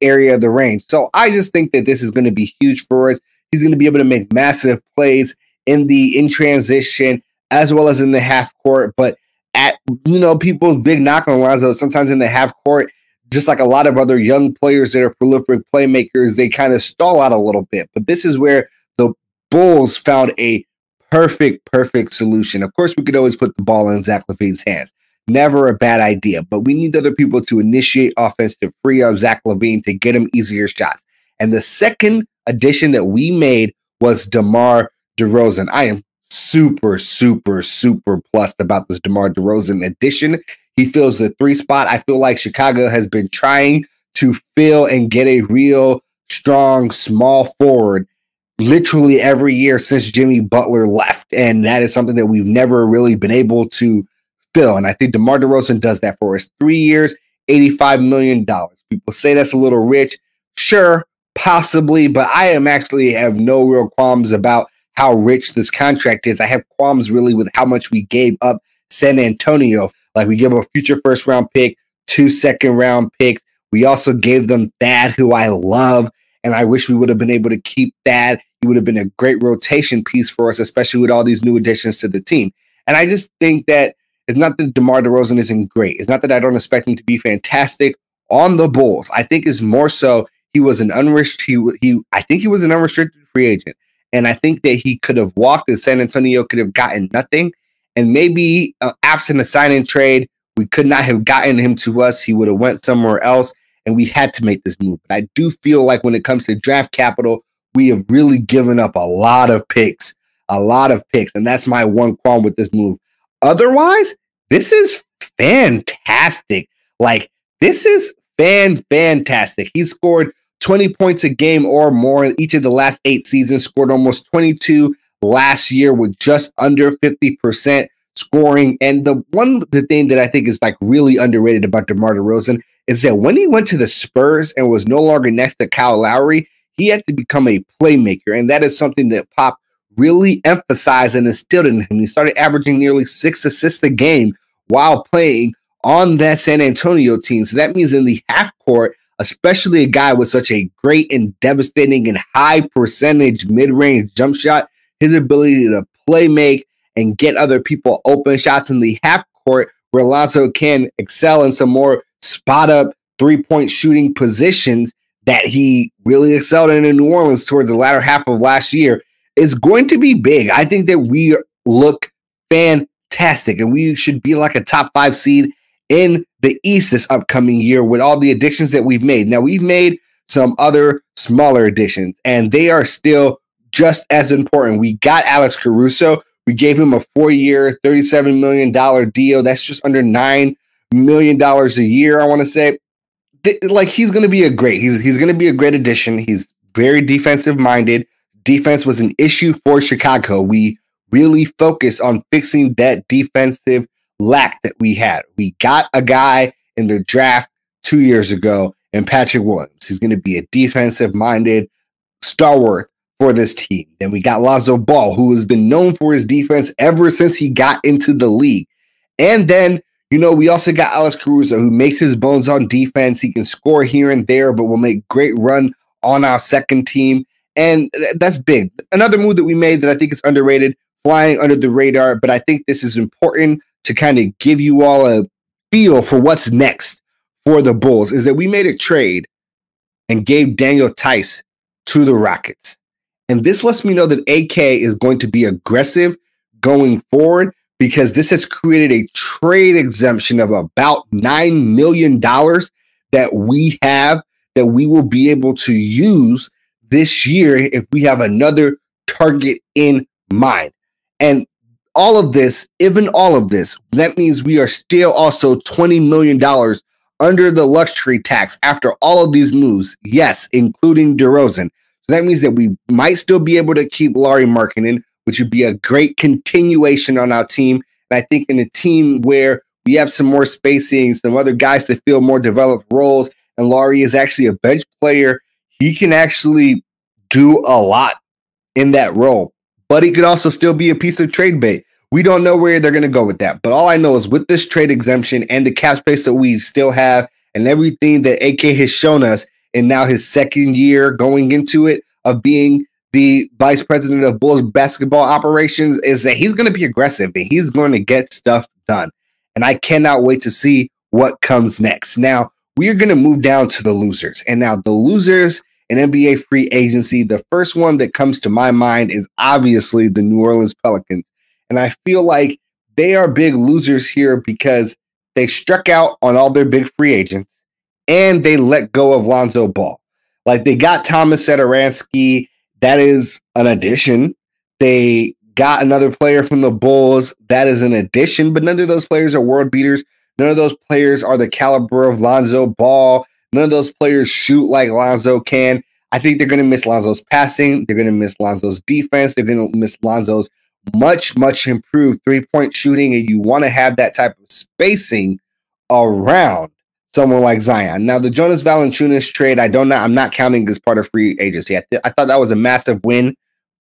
area of the range. So I just think that this is going to be huge for us. He's going to be able to make massive plays in transition as well as in the half court. But people's big knock on Lonzo sometimes in the half court, just like a lot of other young players that are prolific playmakers, they kind of stall out a little bit. But this is where the Bulls found a perfect solution. Of course, we could always put the ball in Zach LaVine's hands. Never a bad idea, but we need other people to initiate offense to free up Zach LaVine to get him easier shots. And the second addition that we made was DeMar DeRozan. I am super plussed about this DeMar DeRozan addition. He fills the 3 spot. I feel like Chicago has been trying to fill and get a real strong small forward literally every year since Jimmy Butler left. And that is something that we've never really been able to fill. And I think DeMar DeRozan does that for us. 3 years, $85 million. People say that's a little rich. Sure, possibly, but I am actually have no real qualms about how rich this contract is. I have qualms really with how much we gave up San Antonio. Like we gave up a future first round pick, 2 second round picks. We also gave them Thad, who I love. And I wish we would have been able to keep Thad. He would have been a great rotation piece for us, especially with all these new additions to the team. And I just think that it's not that DeMar DeRozan isn't great. It's not that I don't expect him to be fantastic on the Bulls. I think it's more so he was an unrestricted free agent. And I think that he could have walked and San Antonio could have gotten nothing. And maybe absent a sign and trade, we could not have gotten him to us. He would have went somewhere else, and we had to make this move. But I do feel like when it comes to draft capital, we have really given up a lot of picks. And that's my one qualm with this move. Otherwise, this is fantastic. Like, this is fantastic. He scored 20 points a game or more in each of the last 8 seasons, scored almost 22 last year with just under 50% scoring. And the thing that I think is like really underrated about DeMar DeRozan is that when he went to the Spurs and was no longer next to Kyle Lowry, he had to become a playmaker. And that is something that Pop really emphasized and instilled in him. He started averaging nearly 6 assists a game while playing on that San Antonio team. So that means in the half court, especially a guy with such a great and devastating and high percentage mid-range jump shot, his ability to play make and get other people open shots in the half court where Lonzo can excel in some more spot-up three-point shooting positions that he really excelled in New Orleans towards the latter half of last year is going to be big. I think that we look fantastic, and we should be like a top 5 seed in the East this upcoming year with all the additions that we've made. Now, we've made some other smaller additions, and they are still just as important. We got Alex Caruso. We gave him a 4-year, $37 million deal. That's just under $9 million a year, I want to say. Like, he's going to be a great addition. He's very defensive-minded. Defense was an issue for Chicago. We really focused on fixing that defensive lack that we had. We got a guy in the draft 2 years ago and Patrick Williams. He's going to be a defensive-minded stalwart for this team. Then we got Lonzo Ball, who has been known for his defense ever since he got into the league. And then, we also got Alex Caruso, who makes his bones on defense. He can score here and there, but will make great run on our second team. And that's big. Another move that we made that I think is underrated, flying under the radar, but I think this is important to kind of give you all a feel for what's next for the Bulls, is that we made a trade and gave Daniel Tice to the Rockets. And this lets me know that AK is going to be aggressive going forward, because this has created a trade exemption of about $9 million that we have, that we will be able to use this year if we have another target in mind. And all of this, even all of this, that means we are still also $20 million under the luxury tax after all of these moves. Yes, including DeRozan. So that means that we might still be able to keep Lauri Markkanen, which would be a great continuation on our team. And I think in a team where we have some more spacing, some other guys that feel more developed roles, and Lauri is actually a bench player, he can actually do a lot in that role. But he could also still be a piece of trade bait. We don't know where they're going to go with that. But all I know is with this trade exemption and the cap space that we still have and everything that AK has shown us, and now his second year going into it of being the vice president of Bulls basketball operations, is that he's going to be aggressive and he's going to get stuff done. And I cannot wait to see what comes next. Now, we are going to move down to the losers. And now the losers in NBA free agency, the first one that comes to my mind is obviously the New Orleans Pelicans. And I feel like they are big losers here because they struck out on all their big free agents and they let go of Lonzo Ball. Like, they got Thomas Satoransky. That is an addition. They got another player from the Bulls. That is an addition. But none of those players are world beaters. None of those players are the caliber of Lonzo Ball. None of those players shoot like Lonzo can. I think they're going to miss Lonzo's passing. They're going to miss Lonzo's defense. They're going to miss Lonzo's much, much improved three-point shooting, and you want to have that type of spacing around someone like Zion. Now, the Jonas Valanciunas trade, I'm not counting as part of free agency. I thought that was a massive win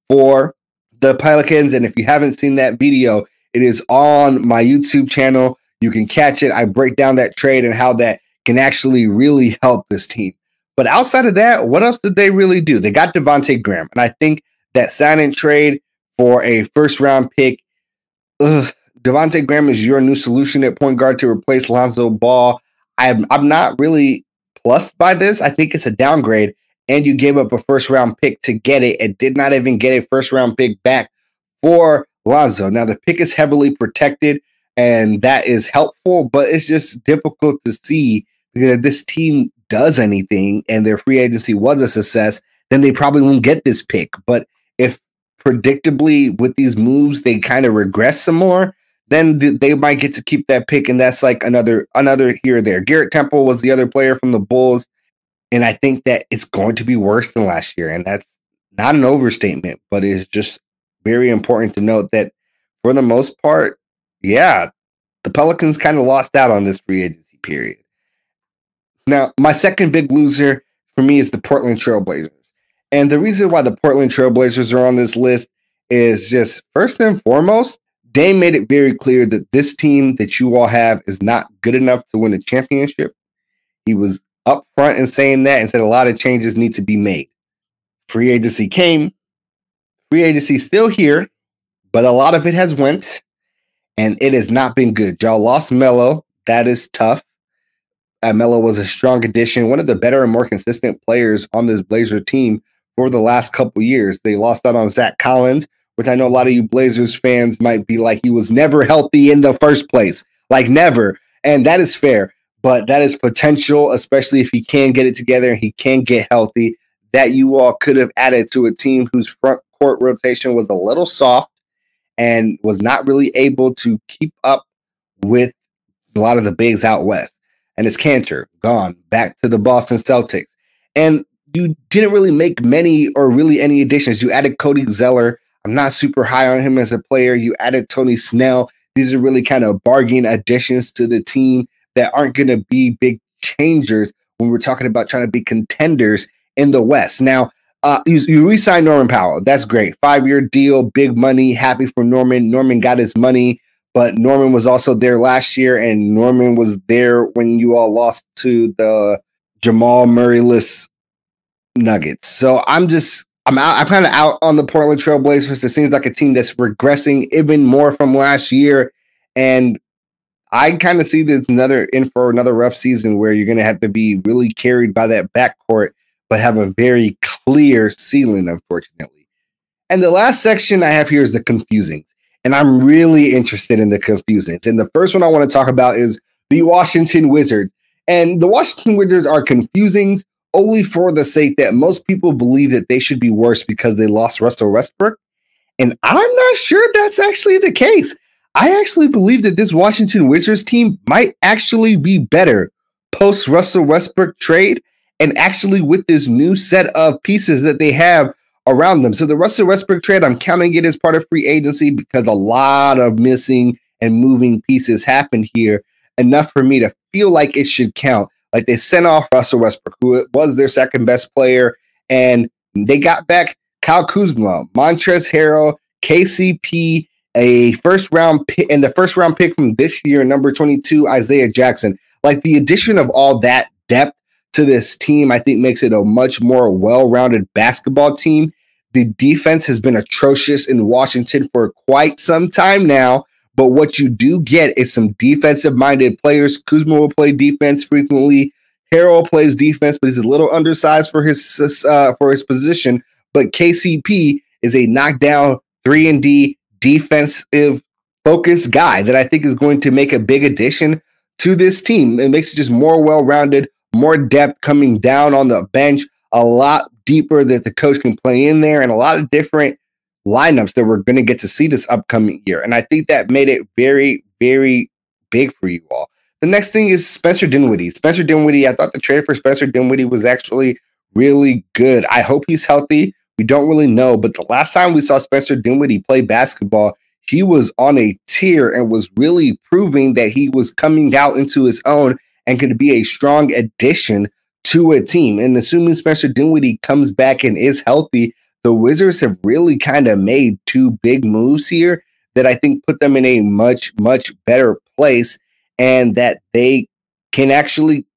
for the Pelicans, and if you haven't seen that video, it is on my YouTube channel. You can catch it. I break down that trade and how that can actually really help this team. But outside of that, what else did they really do? They got Devontae Graham, and I think that sign-in trade for a first-round pick, Devontae Graham is your new solution at point guard to replace Lonzo Ball. I'm not really plussed by this. I think it's a downgrade, and you gave up a first-round pick to get it and did not even get a first-round pick back for Lonzo. Now, the pick is heavily protected, and that is helpful, but it's just difficult to see, because if this team does anything and their free agency was a success, then they probably won't get this pick. But if predictably with these moves they kind of regress some more, then they might get to keep that pick, and that's like another here or there. Garrett Temple was the other player from the Bulls, and I think that it's going to be worse than last year, and that's not an overstatement, but it's just very important to note that for the most part, the Pelicans kind of lost out on this free agency period. Now, my second big loser for me is the Portland Trailblazers. And the reason why the Portland Trailblazers are on this list is just, first and foremost, Dame made it very clear that this team that you all have is not good enough to win a championship. He was upfront in saying that and said a lot of changes need to be made. Free agency came. Free agency still here, but a lot of it has went, and it has not been good. Y'all lost Melo. That is tough. Melo was a strong addition, one of the better and more consistent players on this Blazer team for the last couple years. They lost out on Zach Collins, which I know a lot of you Blazers fans might be like, he was never healthy in the first place, like never. And that is fair, but that is potential, especially if he can get it together and he can get healthy, that you all could have added to a team whose front court rotation was a little soft and was not really able to keep up with a lot of the bigs out west. And it's Cantor, gone, back to the Boston Celtics. And you didn't really make many or really any additions. You added Cody Zeller. I'm not super high on him as a player. You added Tony Snell. These are really kind of bargain additions to the team that aren't going to be big changers when we're talking about trying to be contenders in the West. Now, you re-signed Norman Powell. That's great. 5-year deal, big money, happy for Norman. Norman got his money. But Norman was also there last year, and Norman was there when you all lost to the Jamal Murray-less Nuggets. So I'm kind of out on the Portland Trail Blazers. It seems like a team that's regressing even more from last year, and I kind of see this in for another rough season where you're going to have to be really carried by that backcourt. but have a very clear ceiling, unfortunately. And the last section I have here is the confusings. And I'm really interested in the confusings. And the first one I want to talk about is the Washington Wizards. And the Washington Wizards are confusings only for the sake that most people believe that they should be worse because they lost Russell Westbrook. And I'm not sure that's actually the case. I actually believe that this Washington Wizards team might actually be better post Russell Westbrook trade and actually with this new set of pieces that they have around them. So the Russell Westbrook trade, I'm counting it as part of free agency because a lot of missing and moving pieces happened here. Enough for me to feel like it should count. Like they sent off Russell Westbrook, who was their second best player, and they got back Kyle Kuzma, Montrezl Harrell, KCP, the first round pick from this year, number 22, Isaiah Jackson. Like the addition of all that depth to this team, I think makes it a much more well-rounded basketball team. The defense has been atrocious in Washington for quite some time now, but what you do get is some defensive-minded players. Kuzma will play defense frequently. Harrell plays defense, but he's a little undersized for his position. But KCP is a knockdown 3-and-D defensive-focused guy that I think is going to make a big addition to this team. It makes it just more well-rounded, more depth coming down on the bench, a lot deeper that the coach can play in there, and a lot of different lineups that we're going to get to see this upcoming year. And I think that made it very, very big for you all. The next thing is Spencer Dinwiddie. Spencer Dinwiddie, I thought the trade for Spencer Dinwiddie was actually really good. I hope he's healthy. We don't really know, but the last time we saw Spencer Dinwiddie play basketball, he was on a tear and was really proving that he was coming out into his own and could be a strong addition to a team. And assuming Spencer Dinwiddie comes back and is healthy, the Wizards have really kind of made two big moves here that I think put them in a much, much better place and that they can actually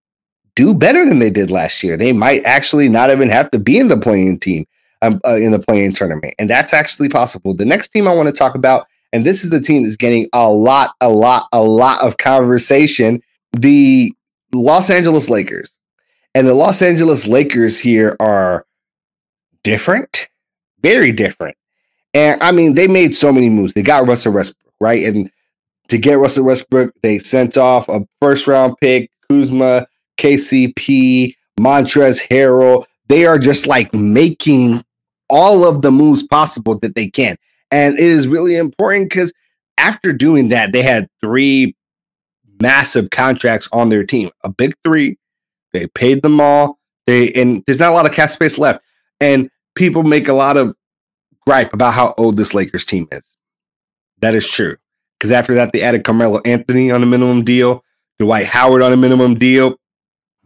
do better than they did last year. They might actually not even have to be in the play-in tournament. And that's actually possible. The next team I want to talk about, and this is the team that's getting a lot of conversation, the Los Angeles Lakers. And the Los Angeles Lakers here are different, very different. And I mean, they made so many moves. They got Russell Westbrook, right? And to get Russell Westbrook, they sent off a first round pick, Kuzma, KCP, Montrezl Harrell. They are just like making all of the moves possible that they can. And it is really important because after doing that, they had three massive contracts on their team, a big three. They paid them all. And there's not a lot of cap space left. And people make a lot of gripe about how old this Lakers team is. That is true. Because after that, they added Carmelo Anthony on a minimum deal, Dwight Howard on a minimum deal.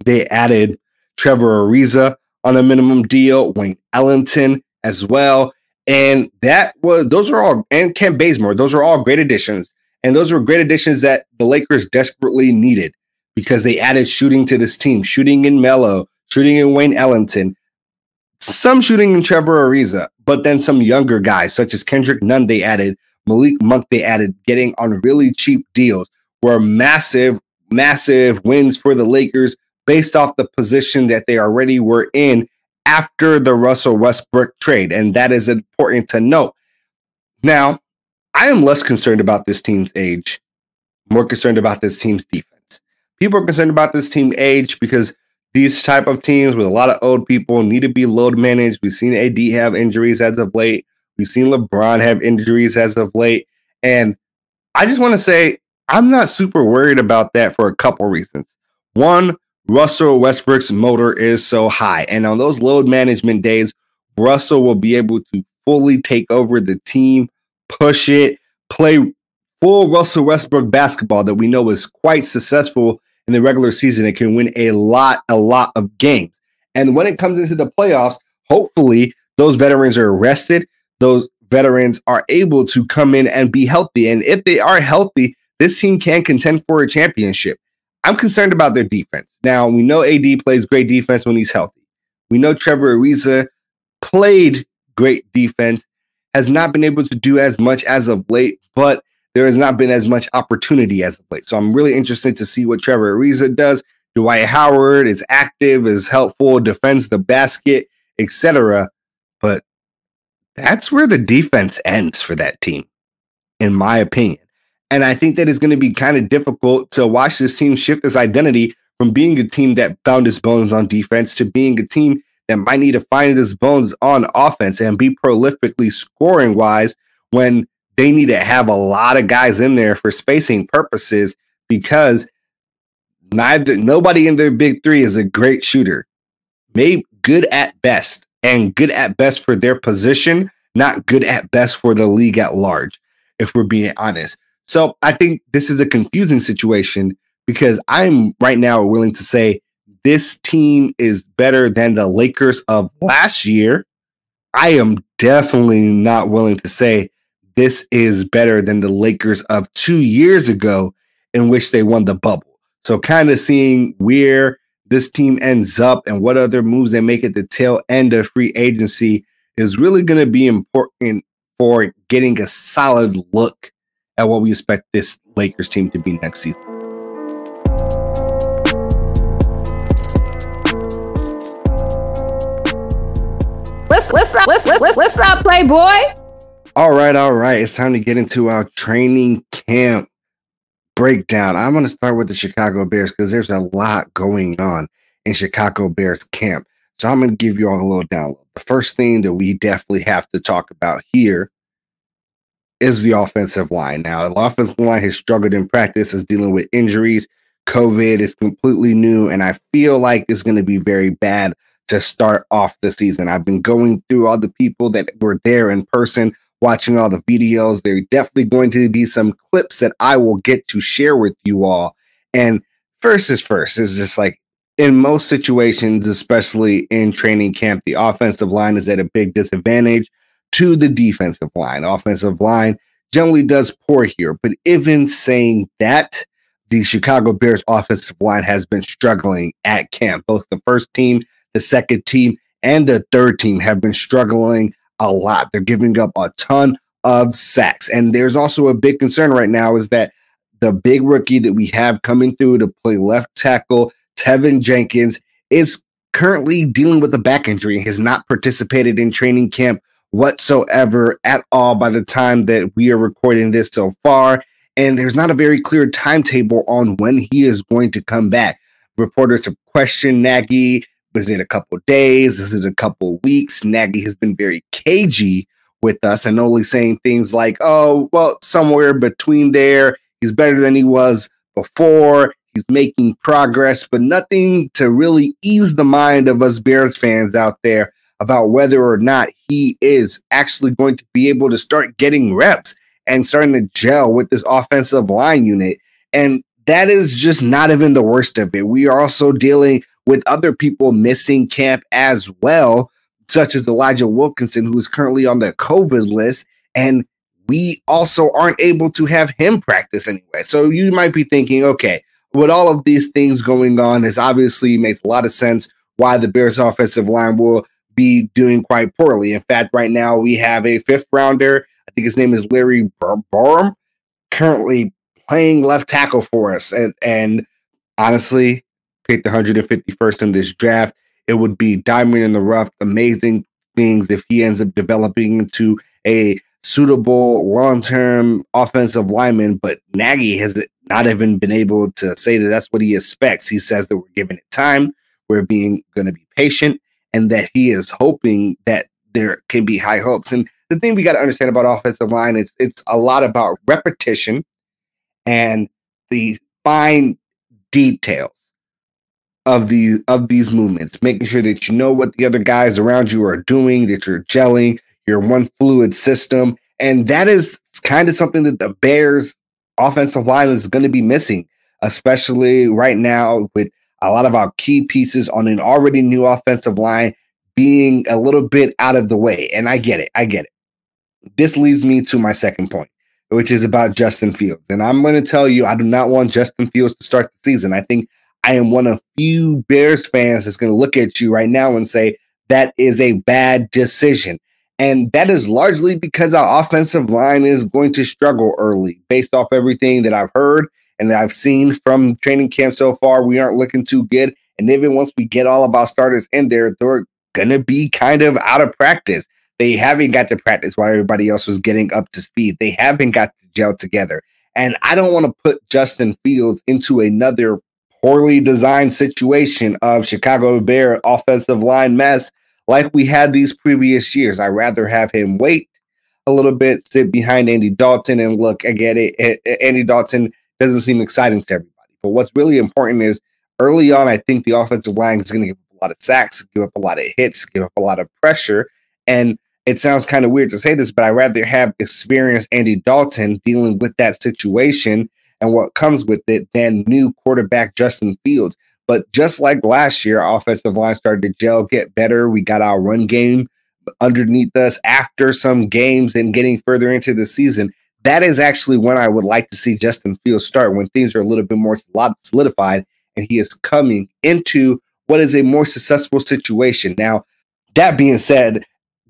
They added Trevor Ariza on a minimum deal, Wayne Ellington as well. And and Kent Bazemore, those are all great additions. And those were great additions that the Lakers desperately needed because they added shooting to this team, shooting in Melo, shooting in Wayne Ellington, some shooting in Trevor Ariza, but then some younger guys such as Kendrick Nunn they added, Malik Monk they added, getting on really cheap deals were massive, massive wins for the Lakers based off the position that they already were in after the Russell Westbrook trade. And that is important to note. Now, I am less concerned about this team's age, more concerned about this team's defense. People are concerned about this team age because these type of teams with a lot of old people need to be load managed. We've seen AD have injuries as of late. We've seen LeBron have injuries as of late. And I just want to say I'm not super worried about that for a couple reasons. One, Russell Westbrook's motor is so high. And on those load management days, Russell will be able to fully take over the team, push it, play full Russell Westbrook basketball that we know is quite successful in the regular season. It can win a lot of games. And when it comes into the playoffs, hopefully those veterans are rested. Those veterans are able to come in and be healthy. And if they are healthy, this team can contend for a championship. I'm concerned about their defense. Now, we know AD plays great defense when he's healthy. We know Trevor Ariza played great defense, has not been able to do as much as of late, but there has not been as much opportunity as of late. So I'm really interested to see what Trevor Ariza does. Dwight Howard is active, is helpful, defends the basket, etc. But that's where the defense ends for that team, in my opinion. And I think that it's going to be kind of difficult to watch this team shift its identity from being a team that found its bones on defense to being a team that might need to find its bones on offense and be prolifically scoring wise when they need to have a lot of guys in there for spacing purposes, because nobody in their big three is a great shooter. Maybe good at best, and good at best for their position, not good at best for the league at large, if we're being honest. So I think this is a confusing situation, because I'm right now willing to say this team is better than the Lakers of last year. I am definitely not willing to say this is better than the Lakers of 2 years ago, in which they won the bubble. So kind of seeing where this team ends up and what other moves they make at the tail end of free agency is really going to be important for getting a solid look at what we expect this Lakers team to be next season. What's up, Playboy? All right. It's time to get into our training camp breakdown. I'm going to start with the Chicago Bears, because there's a lot going on in Chicago Bears camp. So I'm going to give you all a little download. The first thing that we definitely have to talk about here is the offensive line. Now, the offensive line has struggled in practice, is dealing with injuries. COVID is completely new, and I feel like it's going to be very bad to start off the season. I've been going through all the people that were there in person, watching all the videos. There are definitely going to be some clips that I will get to share with you all. And first is first. It's just like in most situations, especially in training camp, the offensive line is at a big disadvantage to the defensive line. Offensive line generally does poor here. But even saying that, the Chicago Bears offensive line has been struggling at camp. Both the first team, the second team, and the third team have been struggling a lot. They're giving up a ton of sacks. And there's also a big concern right now is that the big rookie that we have coming through to play left tackle, Tevin Jenkins, is currently dealing with a back injury and has not participated in training camp whatsoever at all by the time that we are recording this so far. And there's not a very clear timetable on when he is going to come back. Reporters have questioned Nagy. Is it a couple days? Is it a couple weeks? Nagy has been very cagey with us and only saying things like, oh, well, somewhere between there. He's better than he was before. He's making progress, but nothing to really ease the mind of us Bears fans out there about whether or not he is actually going to be able to start getting reps and starting to gel with this offensive line unit. And that is just not even the worst of it. We are also dealing with other people missing camp as well, such as Elijah Wilkinson, who is currently on the COVID list, and we also aren't able to have him practice anyway. So you might be thinking, okay, with all of these things going on, this obviously makes a lot of sense why the Bears offensive line will be doing quite poorly. In fact, right now we have a fifth rounder, I think his name is Larry Barham, currently playing left tackle for us. And honestly, picked 151st in this draft, it would be diamond in the rough, amazing things if he ends up developing into a suitable long-term offensive lineman. But Nagy has not even been able to say that that's what he expects. He says that we're giving it time, we're being going to be patient, and that he is hoping that there can be high hopes. And the thing we got to understand about offensive line is it's a lot about repetition and the fine details of these movements, making sure that you know what the other guys around you are doing, that you're gelling, you're one fluid system. And that is kind of something that the Bears offensive line is going to be missing, especially right now with a lot of our key pieces on an already new offensive line being a little bit out of the way. And I get it. This leads me to my second point, which is about Justin Fields. And I'm going to tell you, I do not want Justin Fields to start the season. I think I am one of few Bears fans that's going to look at you right now and say that is a bad decision. And that is largely because our offensive line is going to struggle early based off everything that I've heard And I've seen from training camp so far, we aren't looking too good. And even once we get all of our starters in there, they're going to be kind of out of practice. They haven't got to practice while everybody else was getting up to speed. They haven't got to gel together. And I don't want to put Justin Fields into another poorly designed situation of Chicago Bear offensive line mess like we had these previous years. I'd rather have him wait a little bit, sit behind Andy Dalton, and look, I get it. Andy Dalton doesn't seem exciting to everybody. But what's really important is early on, I think the offensive line is going to give up a lot of sacks, give up a lot of hits, give up a lot of pressure. And it sounds kind of weird to say this, but I'd rather have experienced Andy Dalton dealing with that situation and what comes with it than new quarterback Justin Fields. But just like last year, our offensive line started to gel, get better. We got our run game underneath us after some games and getting further into the season. That is actually when I would like to see Justin Fields start, when things are a little bit more solidified and he is coming into what is a more successful situation. Now, that being said,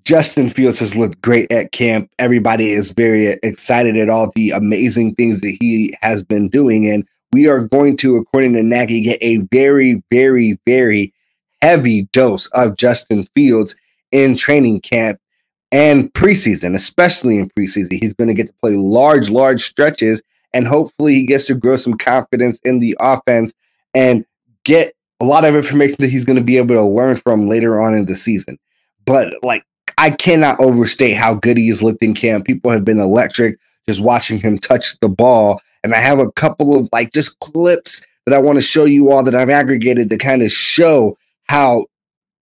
Justin Fields has looked great at camp. Everybody is very excited at all the amazing things that he has been doing. And we are going to, according to Nagy, get a very, very, very heavy dose of Justin Fields in training camp and preseason, especially in preseason. He's going to get to play large, large stretches, and hopefully he gets to grow some confidence in the offense and get a lot of information that he's going to be able to learn from later on in the season. But like, I cannot overstate how good he has looked in camp. People have been electric just watching him touch the ball. And I have a couple of like just clips that I want to show you all that I've aggregated to kind of show how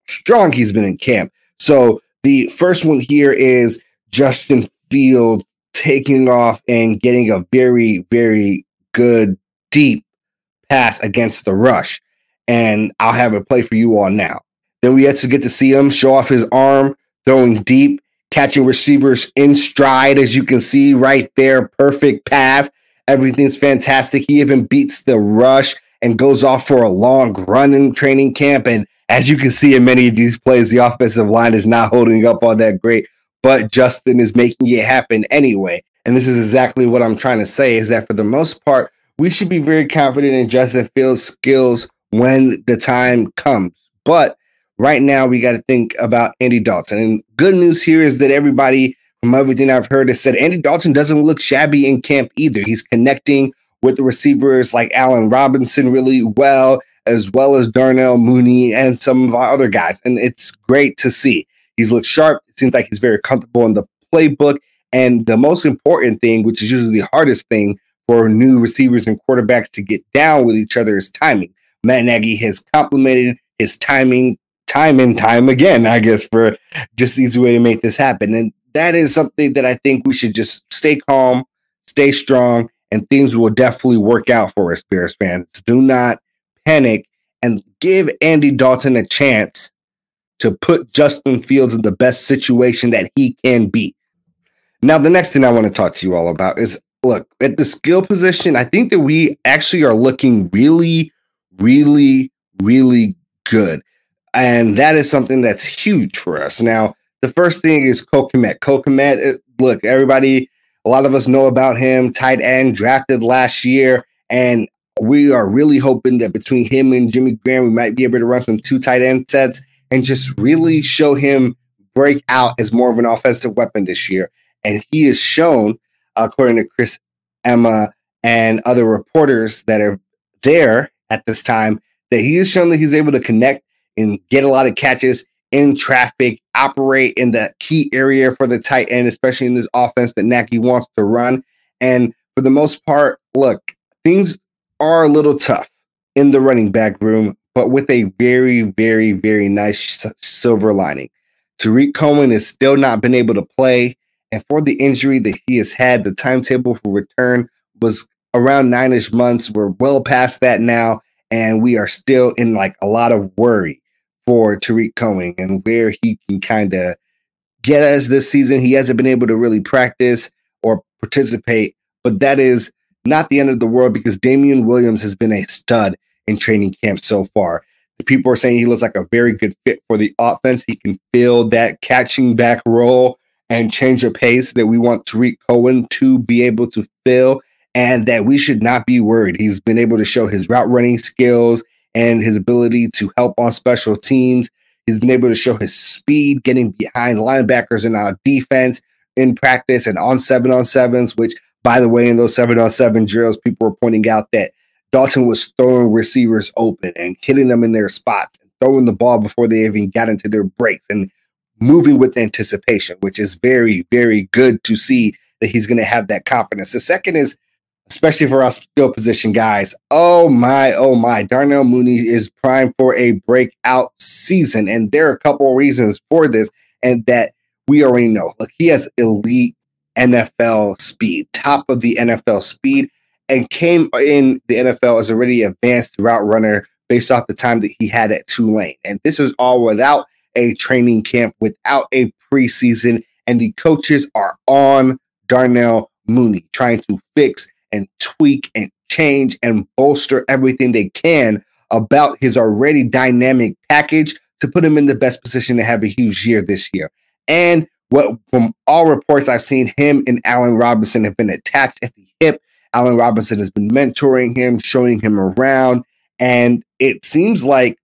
strong he's been in camp. So the first one here is Justin Fields taking off and getting a very, very good deep pass against the rush. And I'll have it play for you all now. Then we had to get to see him show off his arm, throwing deep, catching receivers in stride, as you can see right there. Perfect path. Everything's fantastic. He even beats the rush and goes off for a long run in training camp. And as you can see in many of these plays, the offensive line is not holding up all that great, but Justin is making it happen anyway. And this is exactly what I'm trying to say, is that for the most part, we should be very confident in Justin Fields' skills when the time comes. But right now, we got to think about Andy Dalton. And good news here is that everybody, from everything I've heard, has said Andy Dalton doesn't look shabby in camp either. He's connecting with the receivers like Allen Robinson really well as Darnell Mooney and some of our other guys. And it's great to see. He's looked sharp. It seems like he's very comfortable in the playbook. And the most important thing, which is usually the hardest thing for new receivers and quarterbacks to get down with each other, is timing. Matt Nagy has complimented his timing time and time again, I guess, for just easy way to make this happen. And that is something that I think we should just stay calm, stay strong, and things will definitely work out for us, Bears fans. Do not panic and give Andy Dalton a chance to put Justin Fields in the best situation that he can be. Now, the next thing I want to talk to you all about is, look, at the skill position, I think that we actually are looking really, really, really good. And that is something that's huge for us. Now, the first thing is Cole Kmet. Cole Kmet, look, everybody, a lot of us know about him, tight end, drafted last year. And we are really hoping that between him and Jimmy Graham, we might be able to run some two tight end sets and just really show him break out as more of an offensive weapon this year. And he is shown, according to Chris Emma and other reporters that are there at this time, that he is shown that he's able to connect and get a lot of catches in traffic, operate in the key area for the tight end, especially in this offense that Nagy wants to run. And for the most part, look, things are a little tough in the running back room, but with a very, very, very nice silver lining. Tariq Cohen has still not been able to play, and for the injury that he has had, the timetable for return was around 9-ish months. We're well past that now, and we are still in like a lot of worry for Tariq Cohen and where he can kind of get us this season. He hasn't been able to really practice or participate, but that is not the end of the world because Damian Williams has been a stud in training camp so far. The people are saying he looks like a very good fit for the offense. He can fill that catching back role and change of pace that we want Tariq Cohen to be able to fill. and that we should not be worried. He's been able to show his route running skills and his ability to help on special teams. He's been able to show his speed, getting behind linebackers in our defense in practice and on 7-on-7s, which, by the way, in those 7-on-7 drills, people were pointing out that Dalton was throwing receivers open and hitting them in their spots, and throwing the ball before they even got into their breaks and moving with anticipation, which is very, very good to see that he's going to have that confidence. The second is, especially for our skill position guys, oh my, Darnell Mooney is primed for a breakout season. And there are a couple of reasons for this, and that we already know. Look, he has elite NFL speed, top of the NFL speed, and came in the NFL as already advanced route runner based off the time that he had at Tulane. And this is all without a training camp, without a preseason, and the coaches are on Darnell Mooney, trying to fix and tweak and change and bolster everything they can about his already dynamic package to put him in the best position to have a huge year this year. And what, from all reports I've seen, him and Allen Robinson have been attached at the hip. Allen Robinson has been mentoring him, showing him around, and it seems like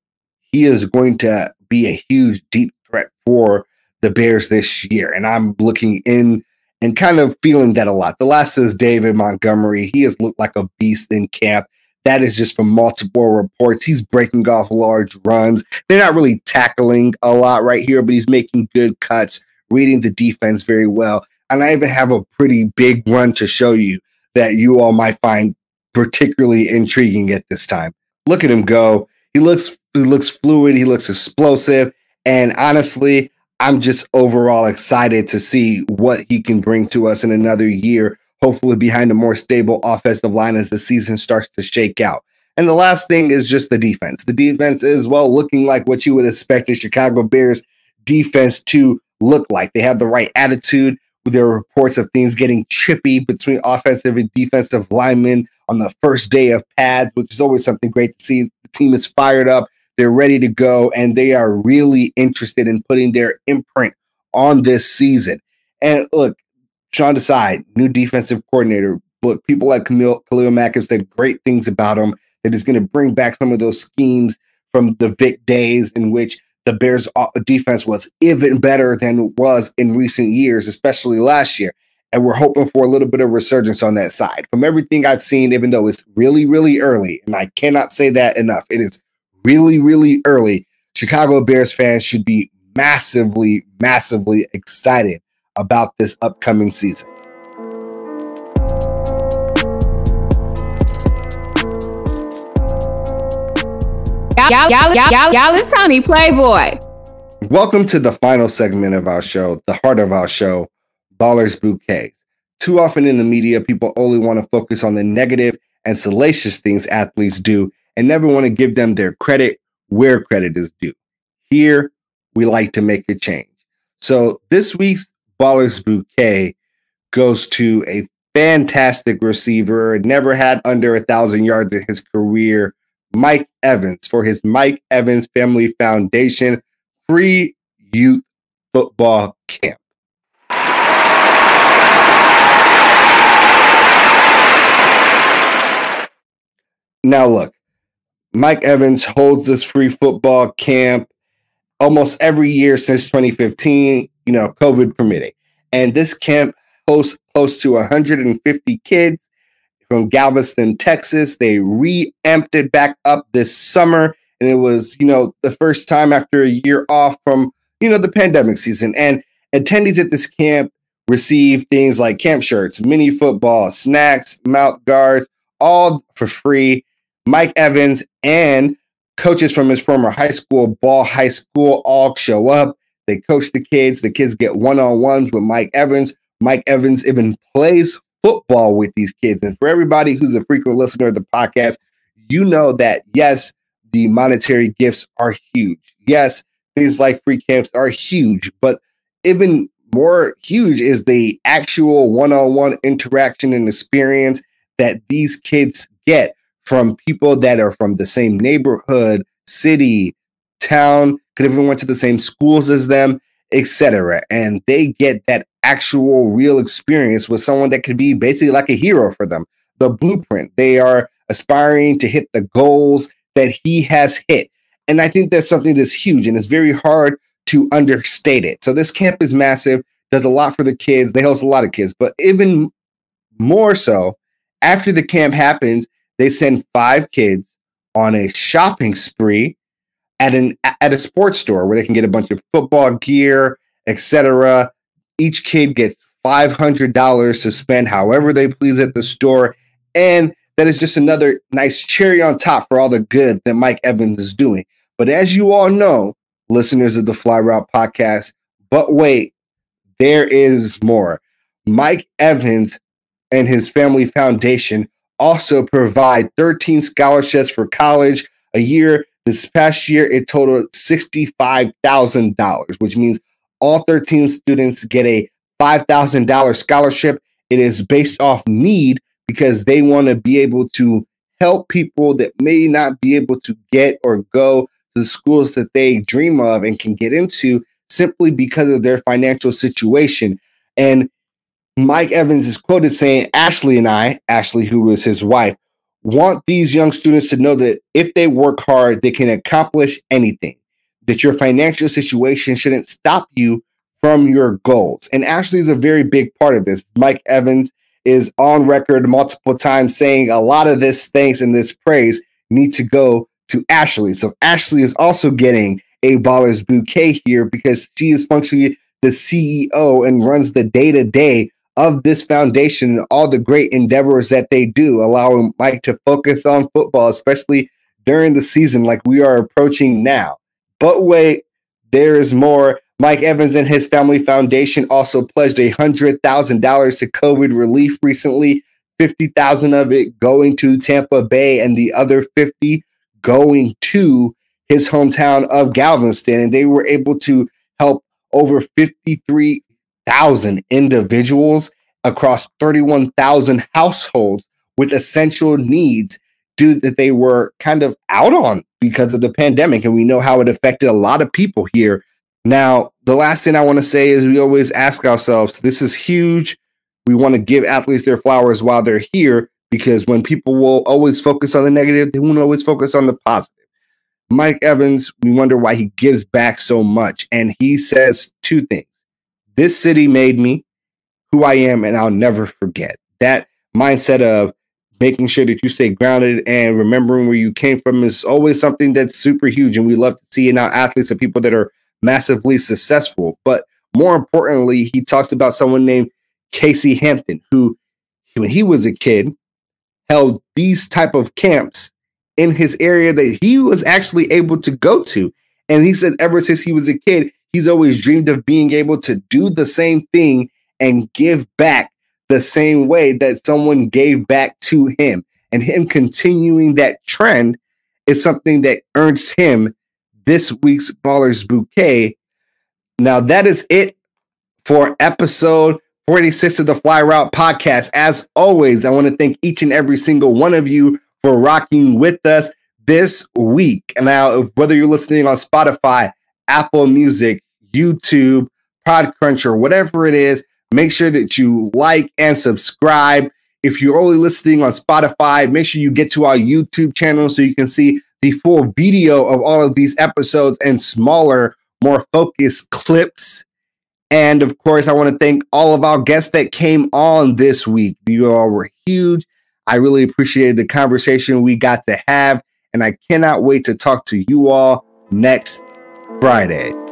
he is going to be a huge deep threat for the Bears this year. And I'm looking in and kind of feeling that a lot. The last is David Montgomery. He has looked like a beast in camp. That is just from multiple reports. He's breaking off large runs. They're not really tackling a lot right here, but he's making good cuts, reading the defense very well. And I even have a pretty big run to show you that you all might find particularly intriguing at this time. Look at him go. He looks fluid. He looks explosive. And honestly, I'm just overall excited to see what he can bring to us in another year, hopefully behind a more stable offensive line as the season starts to shake out. And the last thing is just the defense. The defense is, well, looking like what you would expect the Chicago Bears defense to look like. They have the right attitude. There are reports of things getting chippy between offensive and defensive linemen on the first day of pads, which is always something great to see. The team is fired up. They're ready to go, and they are really interested in putting their imprint on this season. And look, Sean Desai, new defensive coordinator. Look, people like Khalil Mack have said great things about him, that is going to bring back some of those schemes from the Vic days in which the Bears' defense was even better than it was in recent years, especially last year. And we're hoping for a little bit of resurgence on that side. From everything I've seen, even though it's really, really early, and I cannot say that enough, it is really, really early, Chicago Bears fans should be massively, massively excited about this upcoming season. Y'all, it's Tony Playboy. Welcome to the final segment of our show, the heart of our show, Ballers Bouquets. Too often in the media, people only want to focus on the negative and salacious things athletes do, and never want to give them their credit where credit is due. Here, we like to make a change. So this week's Ballers Bouquet goes to a fantastic receiver, never had under 1,000 yards in his career, Mike Evans, for his Mike Evans Family Foundation Free Youth Football Camp. Now look, Mike Evans holds this free football camp almost every year since 2015, COVID permitting. And this camp hosts close to 150 kids from Galveston, Texas. They re-amped it back up this summer. And it was, the first time after a year off from, the pandemic season. And attendees at this camp receive things like camp shirts, mini football, snacks, mouth guards, all for free. Mike Evans and coaches from his former high school, Ball High School, all show up. They coach the kids. The kids get one-on-ones with Mike Evans. Mike Evans even plays football with these kids. And for everybody who's a frequent listener of the podcast, you know that, yes, the monetary gifts are huge. Yes, things like free camps are huge. But even more huge is the actual one-on-one interaction and experience that these kids get from people that are from the same neighborhood, city, town, could even went to the same schools as them, etc. And they get that actual real experience with someone that could be basically like a hero for them. the blueprint. They are aspiring to hit the goals that he has hit. And I think that's something that's huge, and it's very hard to understate it. So this camp is massive, does a lot for the kids. They host a lot of kids, but even more so, after the camp happens, they send 5 kids on a shopping spree at a sports store where they can get a bunch of football gear, etc. Each kid gets $500 to spend however they please at the store. And that is just another nice cherry on top for all the good that Mike Evans is doing. But as you all know, listeners of the Fly Route Podcast, but wait, there is more. Mike Evans and his family foundation also provide 13 scholarships for college a year. This past year, it totaled $65,000, which means all 13 students get a $5,000 scholarship. It is based off need because they want to be able to help people that may not be able to get or go to the schools that they dream of and can get into simply because of their financial situation. And Mike Evans is quoted saying, "Ashley and I," Ashley, who was his wife, "want these young students to know that if they work hard, they can accomplish anything, that your financial situation shouldn't stop you from your goals." And Ashley is a very big part of this. Mike Evans is on record multiple times saying a lot of this thanks and this praise need to go to Ashley. So Ashley is also getting a baller's bouquet here because she is functionally the CEO and runs the day-to-day of this foundation, all the great endeavors that they do, allowing Mike to focus on football, especially during the season like we are approaching now. But wait, there is more. Mike Evans and his family foundation also pledged $100,000 to COVID relief recently, $50,000 of it going to Tampa Bay and the other $50,000 going to his hometown of Galveston. And they were able to help over 53,000 individuals across 31,000 households with essential needs that they were kind of out on because of the pandemic. And we know how it affected a lot of people here. Now, the last thing I want to say is we always ask ourselves, this is huge. We want to give athletes their flowers while they're here, because when people will always focus on the negative, they won't always focus on the positive. Mike Evans, we wonder why he gives back so much. And he says 2 things. This city made me who I am, and I'll never forget. That mindset of making sure that you stay grounded and remembering where you came from is always something that's super huge. And we love to see in our athletes and people that are massively successful. But more importantly, he talks about someone named Casey Hampton, who, when he was a kid, held these type of camps in his area that he was actually able to go to. And he said ever since he was a kid, he's always dreamed of being able to do the same thing and give back the same way that someone gave back to him. And him continuing that trend is something that earns him this week's Baller's Bouquet. Now, that is it for episode 46 of the Fly Route Podcast. As always, I want to thank each and every single one of you for rocking with us this week. Now, whether you're listening on Spotify, Apple Music, YouTube, Podcruncher, whatever it is, make sure that you like and subscribe. If you're only listening on Spotify, make sure you get to our YouTube channel so you can see the full video of all of these episodes and smaller, more focused clips. And of course, I want to thank all of our guests that came on this week. You all were huge. I really appreciated the conversation we got to have, and I cannot wait to talk to you all next Friday.